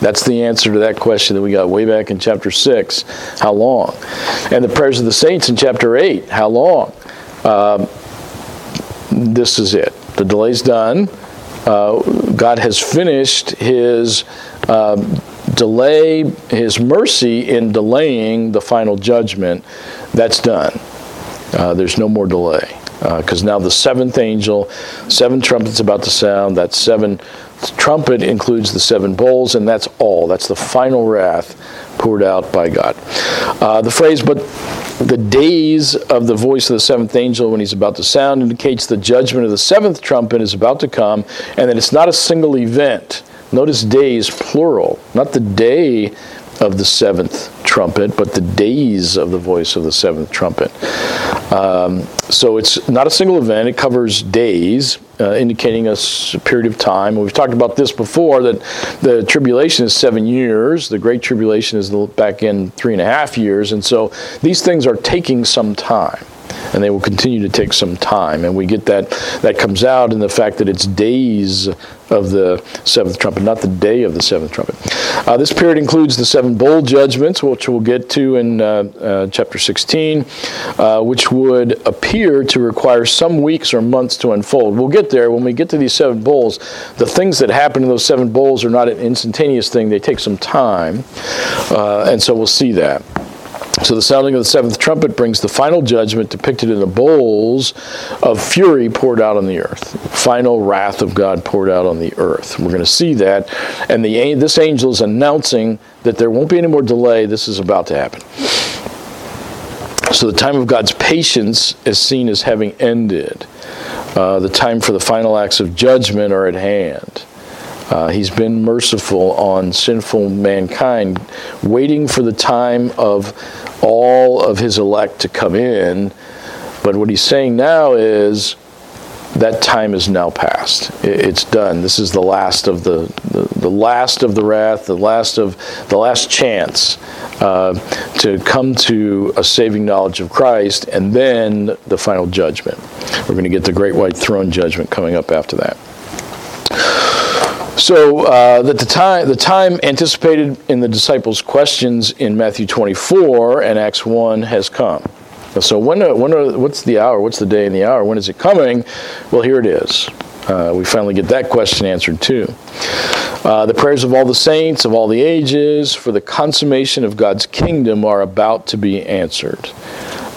That's the answer to that question that we got way back in chapter six. How long? And the prayers of the saints in chapter eight. How long? Uh, this is it. The delay's done. Uh, God has finished His uh, delay, His mercy in delaying the final judgment. That's done. Uh, there's no more delay. Because uh, now the seventh angel, seven trumpets about to sound, that seven trumpet includes the seven bowls, and that's all. That's the final wrath poured out by God. Uh, the phrase, but the days of the voice of the seventh angel when he's about to sound, indicates the judgment of the seventh trumpet is about to come, and that it's not a single event. Notice days, plural, not the day of the seventh trumpet, but the days of the voice of the seventh trumpet. Um, so it's not a single event. It covers days, uh, indicating a period of time. We've talked about this before, that the tribulation is seven years. The Great Tribulation is back in three and a half years. And so these things are taking some time, and they will continue to take some time. And we get that, that comes out in the fact that it's days of the seventh trumpet, not the day of the seventh trumpet. Uh, this period includes the seven bowl judgments, which we'll get to in uh, uh, chapter sixteen, uh, which would appear to require some weeks or months to unfold. We'll get there. When we get to these seven bowls, the things that happen in those seven bowls are not an instantaneous thing. They take some time, uh, and so we'll see that. So the sounding of the seventh trumpet brings the final judgment depicted in the bowls of fury poured out on the earth. Final wrath of God poured out on the earth. We're going to see that. And the this angel is announcing that there won't be any more delay. This is about to happen. So the time of God's patience is seen as having ended. Uh, the time for the final acts of judgment are at hand. Uh, he's been merciful on sinful mankind, waiting for the time of all of his elect to come in. But what he's saying now is that time is now past. It's done. This is the last of the the, the last of the wrath, the last of the last chance uh, to come to a saving knowledge of Christ, and then the final judgment. We're going to get the great white throne judgment coming up after that. So uh, that the time, the time anticipated in the disciples' questions in Matthew twenty-four and Acts one has come. So when, when, what's the hour? What's the day and the hour? When is it coming? Well, here it is. Uh, we finally get that question answered too. Uh, the prayers of all the saints of all the ages for the consummation of God's kingdom are about to be answered.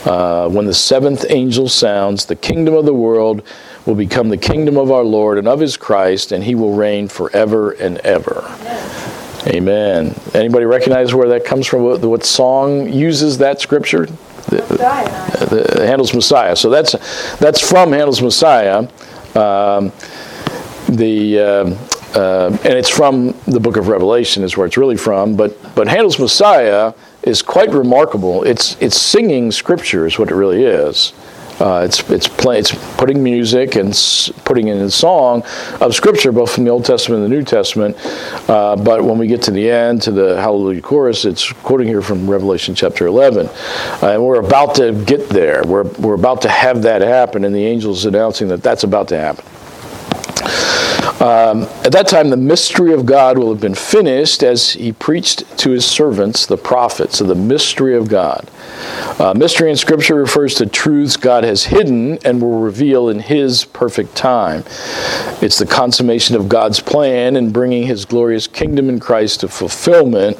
Uh, when the seventh angel sounds, the kingdom of the world will become the kingdom of our Lord and of His Christ, and He will reign forever and ever. Yes. Amen. Anybody recognize where that comes from? What, what song uses that scripture? Messiah. The, the, Handel's Messiah. So that's that's from Handel's Messiah. Um, the uh, uh, and it's from the Book of Revelation is where it's really from. But but Handel's Messiah is quite remarkable. It's it's singing scripture is what it really is. Uh, it's it's play, it's putting music and s- putting in a song of Scripture, both from the Old Testament and the New Testament. Uh, but when we get to the end, to the Hallelujah Chorus, it's quoting here from Revelation chapter eleven. Uh, and we're about to get there. We're, we're about to have that happen, and the angel's announcing that that's about to happen. Um, at that time, the mystery of God will have been finished as He preached to His servants, the prophets. So the mystery of God. Uh, mystery in Scripture refers to truths God has hidden and will reveal in His perfect time. It's the consummation of God's plan in bringing His glorious kingdom in Christ to fulfillment.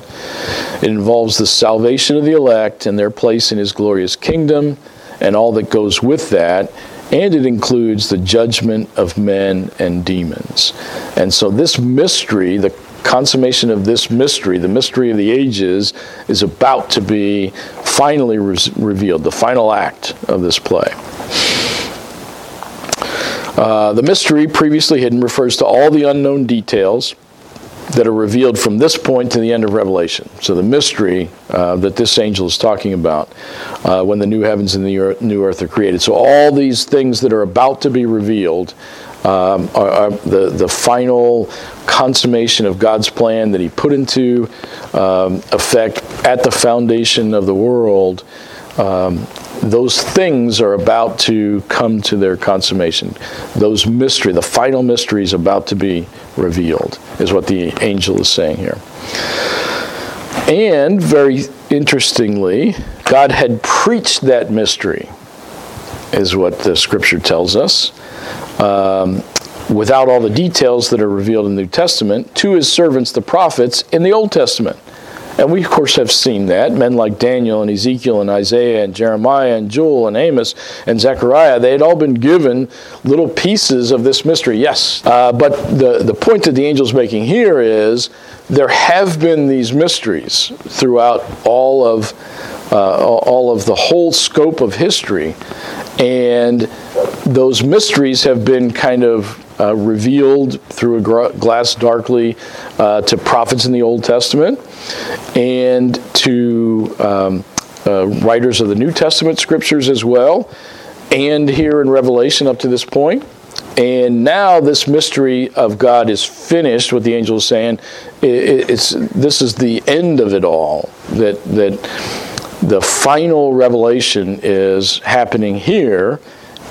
It involves the salvation of the elect and their place in His glorious kingdom and all that goes with that. And it includes the judgment of men and demons. And so this mystery, the consummation of this mystery, the mystery of the ages, is about to be finally re- revealed, the final act of this play. Uh, the mystery, previously hidden, refers to all the unknown details that are revealed from this point to the end of Revelation. So the mystery uh, that this angel is talking about uh, when the new heavens and the earth, new earth are created. So all these things that are about to be revealed um, are, are the, the final consummation of God's plan that He put into um, effect at the foundation of the world um, those things are about to come to their consummation. Those mystery, the final mystery is about to be revealed, is what the angel is saying here. And very interestingly, God had preached that mystery, is what the scripture tells us, um, without all the details that are revealed in the New Testament, to his servants, the prophets, in the Old Testament. And we, of course, have seen that. Men like Daniel and Ezekiel and Isaiah and Jeremiah and Joel and Amos and Zechariah, they had all been given little pieces of this mystery, yes. Uh, but the, the point that the angel's making here is there have been these mysteries throughout all of, uh, all of the whole scope of history. And those mysteries have been kind of uh, revealed through a gr- glass darkly uh, to prophets in the Old Testament and to um, uh, writers of the New Testament scriptures as well, and here in Revelation up to this point. And now this mystery of God is finished, what the angel is saying. It, it's, this is the end of it all, that that... the final revelation is happening here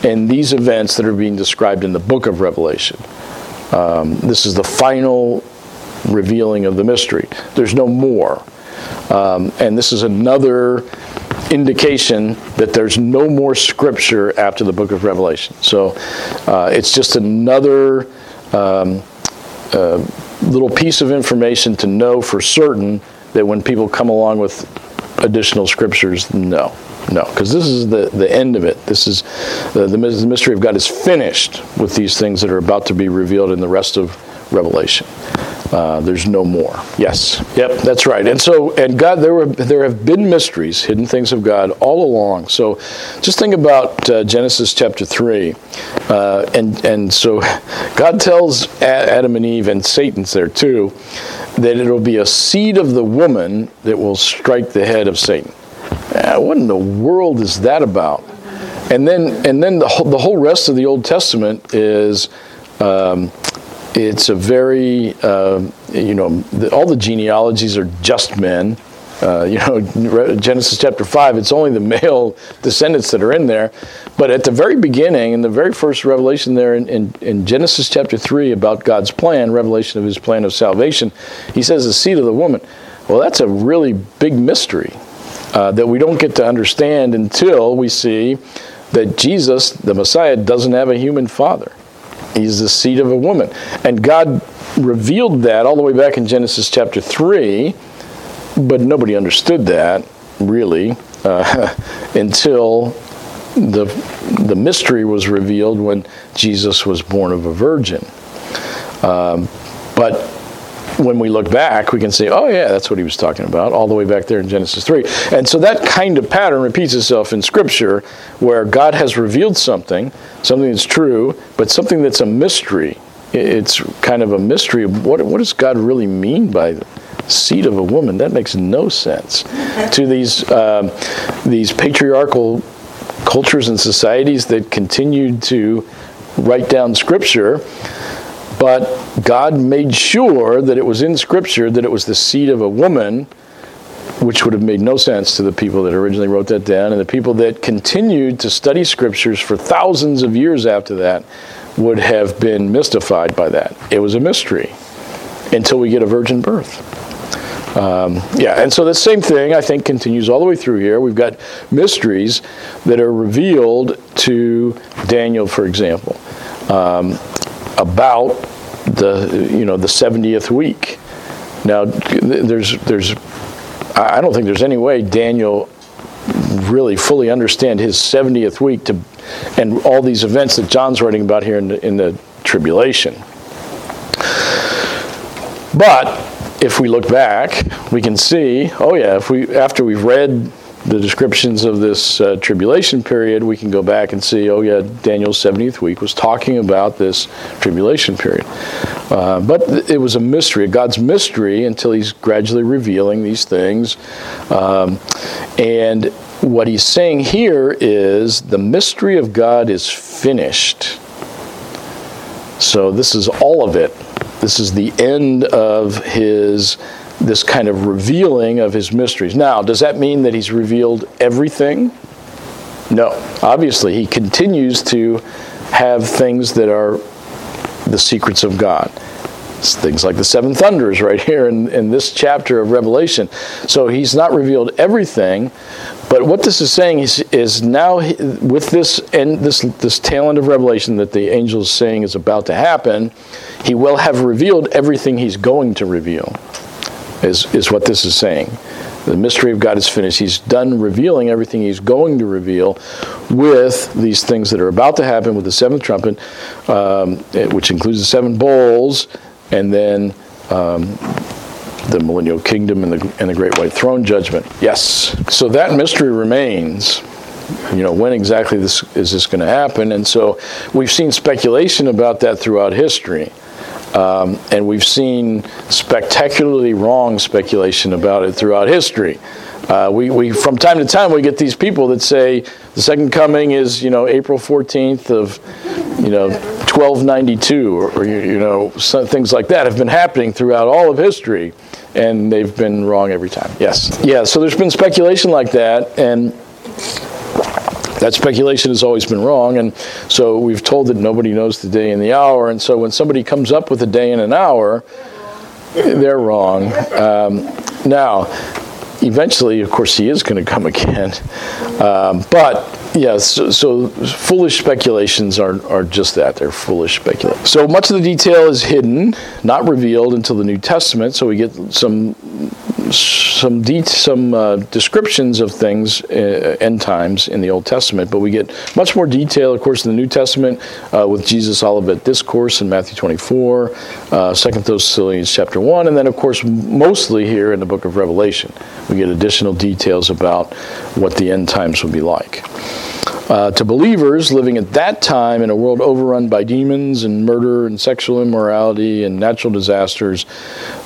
in these events that are being described in the book of Revelation. Um, this is the final revealing of the mystery. There's no more. Um, and this is another indication that there's no more scripture after the book of Revelation. So uh, it's just another um, uh, little piece of information to know for certain that when people come along with additional scriptures, no, no, because this is the, the end of it. This is uh, the mystery of God is finished with these things that are about to be revealed in the rest of Revelation. Uh, there's no more. Yes, yep, that's right. And so, and God, there were there have been mysteries, hidden things of God all along. So, just think about uh, Genesis chapter three, uh, and and so God tells Adam and Eve, and Satan's there too, that it'll be a seed of the woman that will strike the head of Satan. Uh, what in the world is that about? And then and then the whole, the whole rest of the Old Testament is. Um, It's a very, uh, you know, the, all the genealogies are just men. Uh, you know, Genesis chapter five, it's only the male descendants that are in there. But at the very beginning, in the very first revelation there in, in, in Genesis chapter three about God's plan, revelation of his plan of salvation, he says the seed of the woman. Well, that's a really big mystery uh, that we don't get to understand until we see that Jesus, the Messiah, doesn't have a human father. He's the seed of a woman. And God revealed that all the way back in Genesis chapter three, but nobody understood that, really, uh, until the the mystery was revealed when Jesus was born of a virgin. Um, but when we look back, we can say, oh yeah, that's what he was talking about, all the way back there in Genesis three. And so that kind of pattern repeats itself in Scripture, where God has revealed something, something that's true, but something that's a mystery. It's kind of a mystery. What, what does God really mean by the seed of a woman? That makes no sense to these um, these patriarchal cultures and societies that continued to write down Scripture. But God made sure that it was in Scripture that it was the seed of a woman, which would have made no sense to the people that originally wrote that down, and the people that continued to study Scriptures for thousands of years after that would have been mystified by that. It was a mystery until we get a virgin birth. Um, yeah, and so the same thing, I think, continues all the way through here. We've got mysteries that are revealed to Daniel, for example. Um, about the you know the seventieth week. Now there's there's I don't think there's any way Daniel really fully understand his seventieth week to and all these events that John's writing about here in the, in the tribulation. But if we look back, we can see, oh yeah, if we after we've read the descriptions of this uh, tribulation period, we can go back and see, oh yeah, Daniel's seventieth week was talking about this tribulation period. Uh, but th- it was a mystery, God's mystery, until he's gradually revealing these things. Um, and what he's saying here is, the mystery of God is finished. So this is all of it. This is the end of his this kind of revealing of his mysteries. Now, does that mean that he's revealed everything? No. Obviously, he continues to have things that are the secrets of God. It's things like the seven thunders right here in, in this chapter of Revelation. So he's not revealed everything, but what this is saying is, is now with this and this this tail end of Revelation that the angel is saying is about to happen, he will have revealed everything he's going to reveal, is, is what this is saying. The mystery of God is finished. He's done revealing everything he's going to reveal with these things that are about to happen with the seventh trumpet, um, which includes the seven bowls, and then um, the millennial kingdom and the, and the great white throne judgment. Yes. So that mystery remains. You know, when exactly this is this going to happen? And so we've seen speculation about that throughout history. Um, and we've seen spectacularly wrong speculation about it throughout history. Uh, we, we, from time to time, we get these people that say the second coming is, you know, April fourteenth of, you know, twelve ninety-two, or, or you, you know, some things like that have been happening throughout all of history, and they've been wrong every time. Yes, yeah. So there's been speculation like that, and that speculation has always been wrong, and so we've told that nobody knows the day and the hour, and so when somebody comes up with a day and an hour, they're wrong. Um, now, eventually, of course, he is going to come again, um, but yeah, so, so foolish speculations are, are just that. They're foolish speculations. So much of the detail is hidden, not revealed until the New Testament, so we get some some de- some uh, descriptions of things, uh, end times, in the Old Testament, but we get much more detail, of course, in the New Testament uh, with Jesus' Olivet Discourse in Matthew twenty-four, uh, Second Thessalonians chapter one, and then, of course, mostly here in the book of Revelation. We get additional details about what the end times will be like. Uh, to believers living at that time in a world overrun by demons and murder and sexual immorality and natural disasters,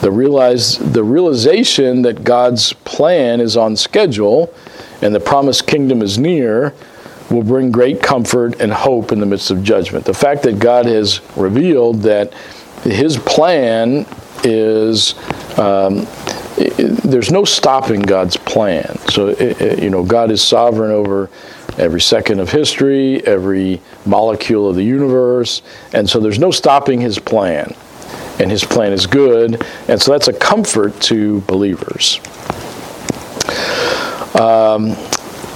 the realize the realization that God's plan is on schedule and the promised kingdom is near will bring great comfort and hope in the midst of judgment. The fact that God has revealed that his plan is... Um, there's no stopping God's plan. So, you know, God is sovereign over every second of history, every molecule of the universe, and so there's no stopping his plan, and his plan is good, and so that's a comfort to believers. Um,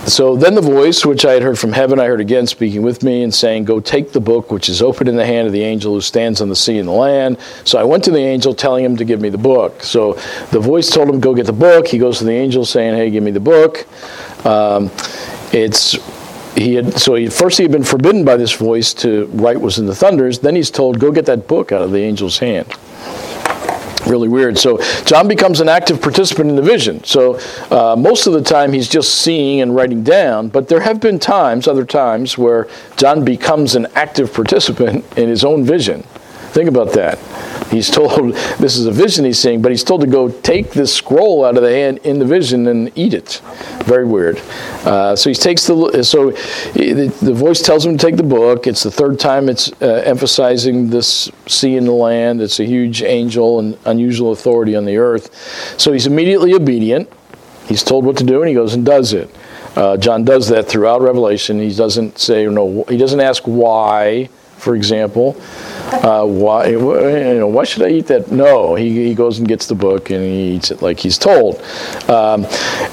so then the voice which I had heard from heaven, I heard again speaking with me and saying, "Go take the book which is open in the hand of the angel who stands on the sea and the land." So I went to the angel telling him to give me the book. So the voice told him, "Go get the book." He goes to the angel saying, "Hey, give me the book." Um, It's he had so he, first he had been forbidden by this voice to write what was in the thunders. Then he's told, "Go get that book out of the angel's hand." Really weird. So John becomes an active participant in the vision. So uh, most of the time he's just seeing and writing down, but there have been times, other times, where John becomes an active participant in his own vision. Think about that. He's told this is a vision he's seeing, but he's told to go take this scroll out of the hand in the vision and eat it. Very weird. Uh, so he takes the so the, the voice tells him to take the book. It's the third time it's uh, emphasizing this sea and the land. It's a huge angel and unusual authority on the earth. So he's immediately obedient. He's told what to do, and he goes and does it. Uh, John does that throughout Revelation. He doesn't say no. He doesn't ask why. For example, uh, why you know, why should I eat that? No, he, he goes and gets the book and he eats it like he's told. Um,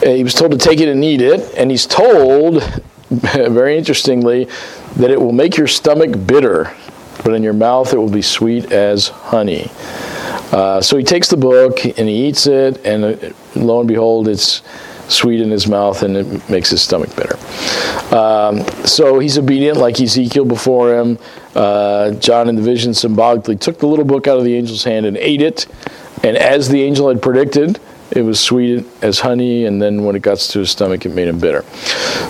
he was told to take it and eat it, and he's told, very interestingly, that it will make your stomach bitter, but in your mouth it will be sweet as honey. Uh, so he takes the book and he eats it, and uh, lo and behold, it's sweet in his mouth, and it makes his stomach bitter. Um, so he's obedient like Ezekiel before him. Uh, John in the vision symbolically took the little book out of the angel's hand and ate it. And as the angel had predicted, it was sweet as honey, and then when it got to his stomach, it made him bitter.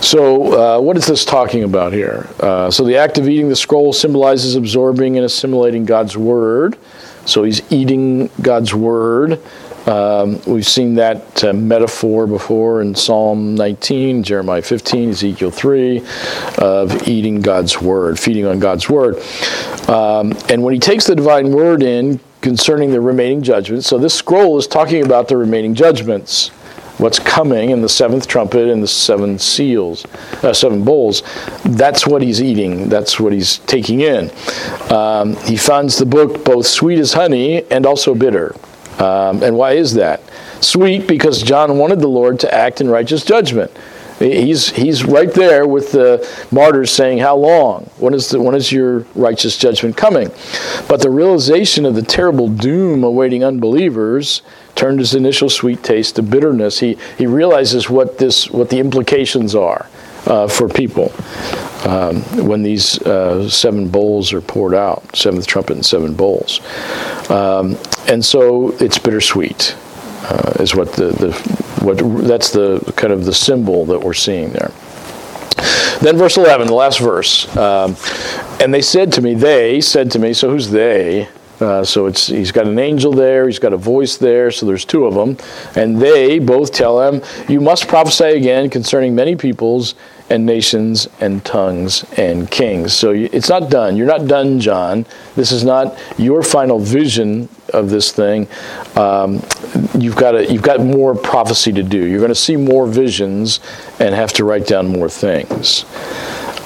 So uh, what is this talking about here? Uh, so the act of eating the scroll symbolizes absorbing and assimilating God's word. So he's eating God's word. Um, we've seen that uh, metaphor before in Psalm nineteen, Jeremiah fifteen, Ezekiel three, of eating God's word, feeding on God's word. Um, and when he takes the divine word in, concerning the remaining judgments. So this scroll is talking about the remaining judgments, what's coming in the seventh trumpet and the seven seals, uh, seven bowls. That's what he's eating. That's what he's taking in. Um, he finds the book both sweet as honey and also bitter. Um, and why is that? Sweet, because John wanted the Lord to act in righteous judgment. He's he's right there with the martyrs saying, how long? When is, the, when is your righteous judgment coming? But the realization of the terrible doom awaiting unbelievers turned his initial sweet taste to bitterness. He he realizes what this what the implications are uh, for people um, when these uh, seven bowls are poured out, seventh trumpet and seven bowls. Um, and so it's bittersweet. Uh, is what the, the what that's the kind of the symbol that we're seeing there. Then verse eleven, the last verse, um, and they said to me, they said to me. So who's they? Uh, so it's he's got an angel there, he's got a voice there. So there's two of them, and they both tell him, "You must prophesy again concerning many peoples and nations and tongues and kings." So it's not done. You're not done, John. This is not your final vision of this thing. Um, you've got a, you've got more prophecy to do. You're going to see more visions and have to write down more things.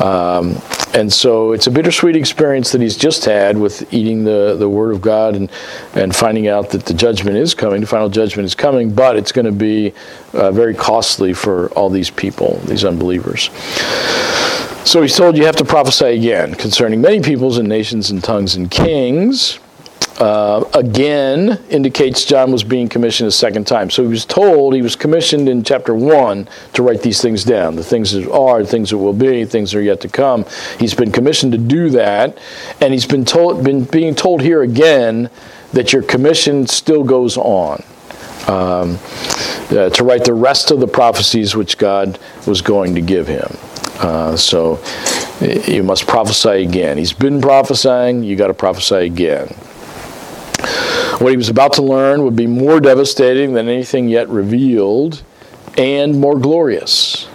Um, and so it's a bittersweet experience that he's just had with eating the, the Word of God and, and finding out that the judgment is coming, the final judgment is coming, but it's going to be uh, very costly for all these people, these unbelievers. So he's told you have to prophesy again concerning many peoples and nations and tongues and kings. Uh, again indicates John was being commissioned a second time. So he was told, he was commissioned in chapter one to write these things down, the things that are, things that will be, things that are yet to come. He's been commissioned to do that, and he's been told, been being told here again that your commission still goes on um, uh, to write the rest of the prophecies which God was going to give him. Uh, so you must prophesy again. He's been prophesying, you got to prophesy again. What he was about to learn would be more devastating than anything yet revealed and more glorious.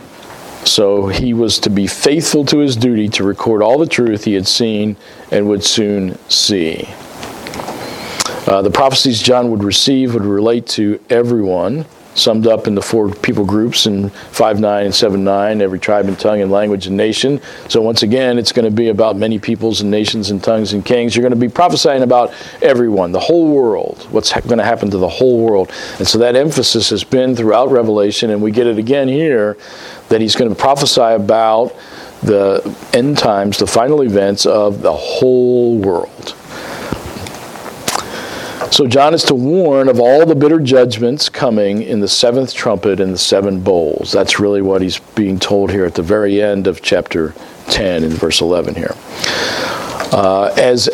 So he was to be faithful to his duty to record all the truth he had seen and would soon see. Uh, the prophecies John would receive would relate to everyone, summed up in the four people groups in five nine and seven nine, every tribe and tongue and language and nation. So once again, it's going to be about many peoples and nations and tongues and kings. You're going to be prophesying about everyone, the whole world, what's ha- going to happen to the whole world. And so that emphasis has been throughout Revelation, and we get it again here, that he's going to prophesy about the end times, the final events of the whole world. So John is to warn of all the bitter judgments coming in the seventh trumpet and the seven bowls. That's really what he's being told here at the very end of chapter ten in verse eleven here. Uh, as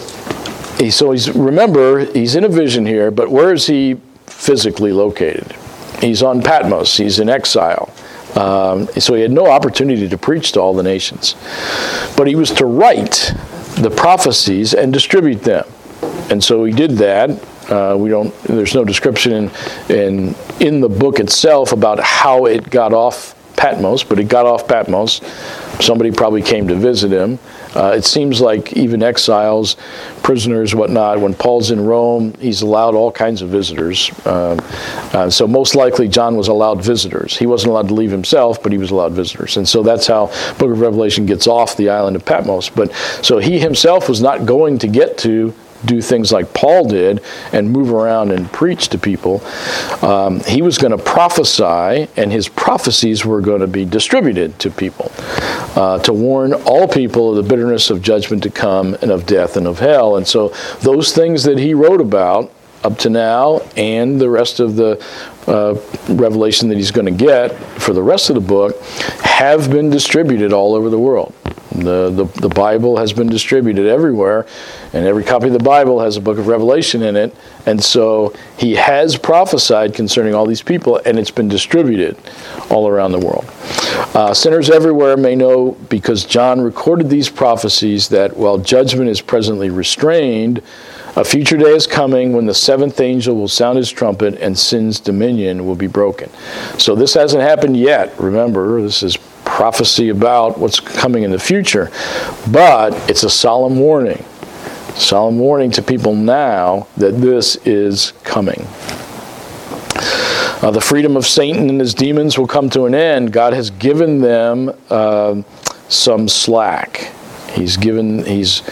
he, so he's remember, he's in a vision here, but where is he physically located? He's on Patmos. He's in exile. Um, so he had no opportunity to preach to all the nations. But he was to write the prophecies and distribute them. And so he did that. Uh, we don't. There's no description in, in in the book itself about how it got off Patmos, but it got off Patmos. Somebody probably came to visit him. Uh, it seems like even exiles, prisoners, whatnot, when Paul's in Rome, he's allowed all kinds of visitors. Um, uh, so most likely John was allowed visitors. He wasn't allowed to leave himself, but he was allowed visitors. And so that's how Book of Revelation gets off the island of Patmos. But so he himself was not going to get to do things like Paul did and move around and preach to people. Um, he was going to prophesy, and his prophecies were going to be distributed to people uh, to warn all people of the bitterness of judgment to come and of death and of hell. And so those things that he wrote about up to now and the rest of the uh, revelation that he's going to get for the rest of the book have been distributed all over the world. The, the the Bible has been distributed everywhere, and every copy of the Bible has a book of Revelation in it, and so he has prophesied concerning all these people, and it's been distributed all around the world. Uh, sinners everywhere may know, because John recorded these prophecies, that while judgment is presently restrained, a future day is coming when the seventh angel will sound his trumpet and sin's dominion will be broken. So this hasn't happened yet. Remember, this is prophecy about what's coming in the future, but it's a solemn warning Solemn warning to people now that this is coming. Uh, the freedom of Satan and his demons will come to an end. God has given them uh, some slack. He's given, he's,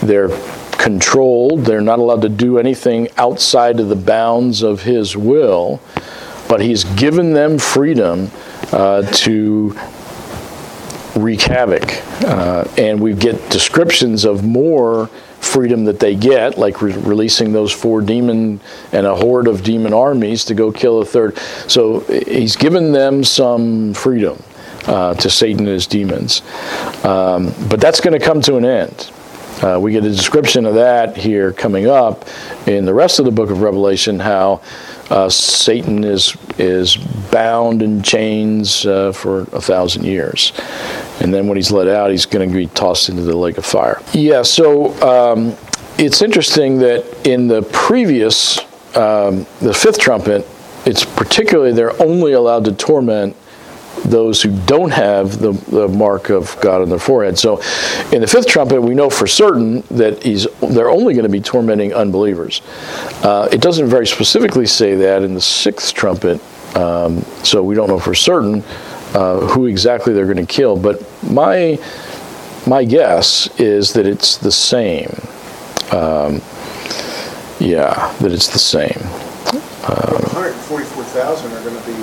they're controlled. They're not allowed to do anything outside of the bounds of his will. But he's given them freedom uh, to wreak havoc. Uh, and we get descriptions of more freedom that they get, like re- releasing those four demon and a horde of demon armies to go kill a third. So he's given them some freedom uh, to Satan and his demons. Um, but that's going to come to an end. Uh, we get a description of that here coming up in the rest of the book of Revelation, how uh, Satan is is bound in chains uh, for a thousand years. And then when he's let out, he's going to be tossed into the lake of fire. Yeah, so um, it's interesting that in the previous, um, the fifth trumpet, it's particularly they're only allowed to torment those who don't have the, the mark of God on their forehead. So in the fifth trumpet, we know for certain that he's, they're only going to be tormenting unbelievers. Uh, it doesn't very specifically say that in the sixth trumpet, um, so we don't know for certain uh, who exactly they're going to kill. But my my guess is that it's the same. Um, yeah, that it's the same. one hundred forty-four thousand are going to be...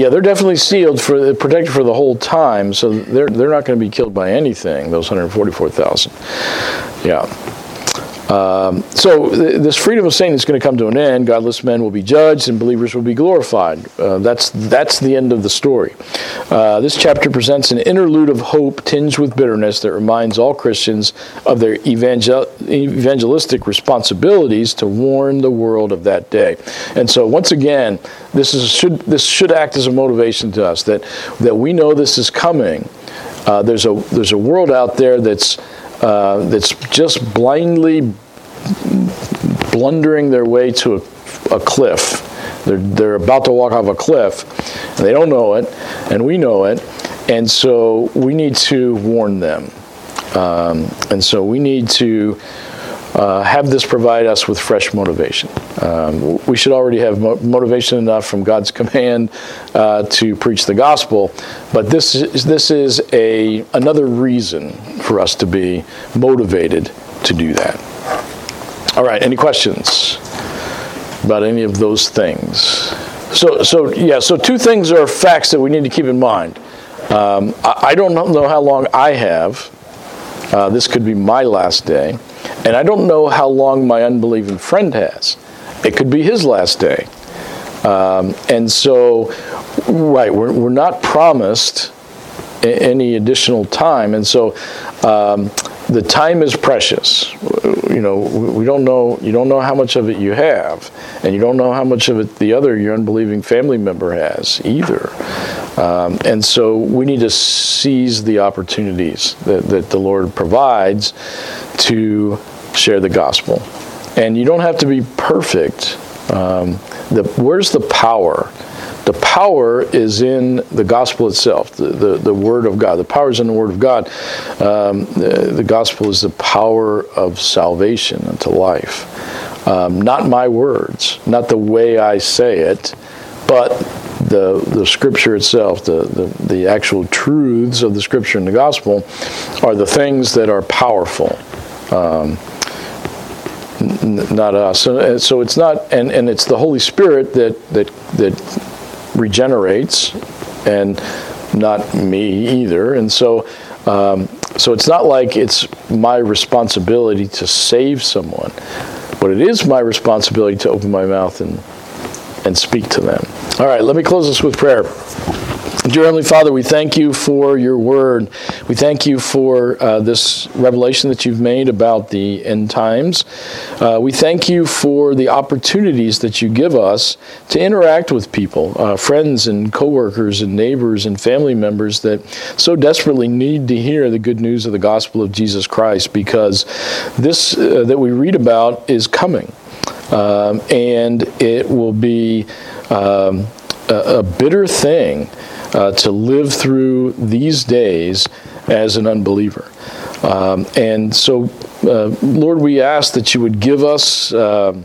Yeah, they're definitely sealed, for protected for the whole time, so they're they're not going to be killed by anything, those one hundred forty-four thousand. Yeah. Um, so th- this freedom of Satan is going to come to an end. Godless men will be judged and believers will be glorified. Uh, that's that's the end of the story. Uh, this chapter presents an interlude of hope tinged with bitterness that reminds all Christians of their evangel- evangelistic responsibilities to warn the world of that day. And so once again, this is should this should act as a motivation to us that that we know this is coming. Uh, there's a there's a world out there that's Uh, that's just blindly blundering their way to a, a cliff. They're they're about to walk off a cliff. They don't know it, and we know it, and so we need to warn them. Um, and so we need to uh, have this provide us with fresh motivation. Um, we should already have mo- motivation enough from God's command uh, to preach the gospel, but this is, this is a another reason for us to be motivated to do that. All right, any questions about any of those things? So, so yeah, so two things are facts that we need to keep in mind. Um, I, I don't know how long I have. Uh, this could be my last day. And I don't know how long my unbelieving friend has. It could be his last day. Um, and so, right, we're, we're not promised any additional time, and so um, the time is precious. You know, we don't know. You don't know how much of it you have, and you don't know how much of it the other your unbelieving family member has either. Um, and so we need to seize the opportunities that, that the Lord provides to share the gospel. And you don't have to be perfect. Um, the, where's the power? The power is in the gospel itself, the, the, the Word of God. The power is in the Word of God. Um, the, the gospel is the power of salvation unto life. Um, not my words, not the way I say it, but the the Scripture itself, the, the, the actual truths of the Scripture and the gospel are the things that are powerful. Um, n- not us. So, so it's not, and, and it's the Holy Spirit that that that regenerates, and not me either. And so um, so it's not like it's my responsibility to save someone, but it is my responsibility to open my mouth and and speak to them. All right, let me close this with prayer. Dear Heavenly Father, we thank you for your word. We thank you for uh, this revelation that you've made about the end times. Uh, we thank you for the opportunities that you give us to interact with people, uh, friends and coworkers and neighbors and family members that so desperately need to hear the good news of the gospel of Jesus Christ, because this uh, that we read about is coming, um, and it will be um, a, a bitter thing Uh, to live through these days as an unbeliever. Um, and so, uh, Lord, we ask that you would give us uh,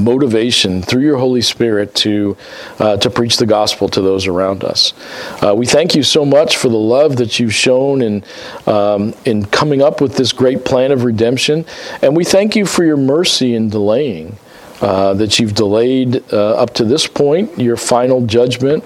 motivation through your Holy Spirit to uh, to preach the gospel to those around us. Uh, we thank you so much for the love that you've shown in um, in coming up with this great plan of redemption, and we thank you for your mercy in delaying. Uh, that you've delayed uh, up to this point your final judgment,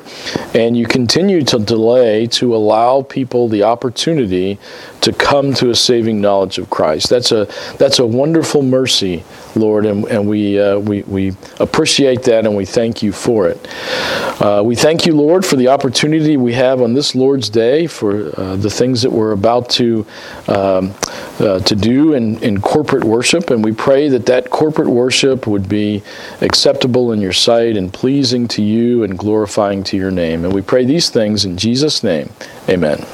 and you continue to delay to allow people the opportunity to come to a saving knowledge of Christ. That's a that's a wonderful mercy, Lord, and, and we, uh, we we appreciate that, and we thank you for it. Uh, we thank you, Lord, for the opportunity we have on this Lord's Day for uh, the things that we're about to um, uh, to do in, in corporate worship, and we pray that that corporate worship would be acceptable in your sight and pleasing to you and glorifying to your name. And we pray these things in Jesus' name. Amen.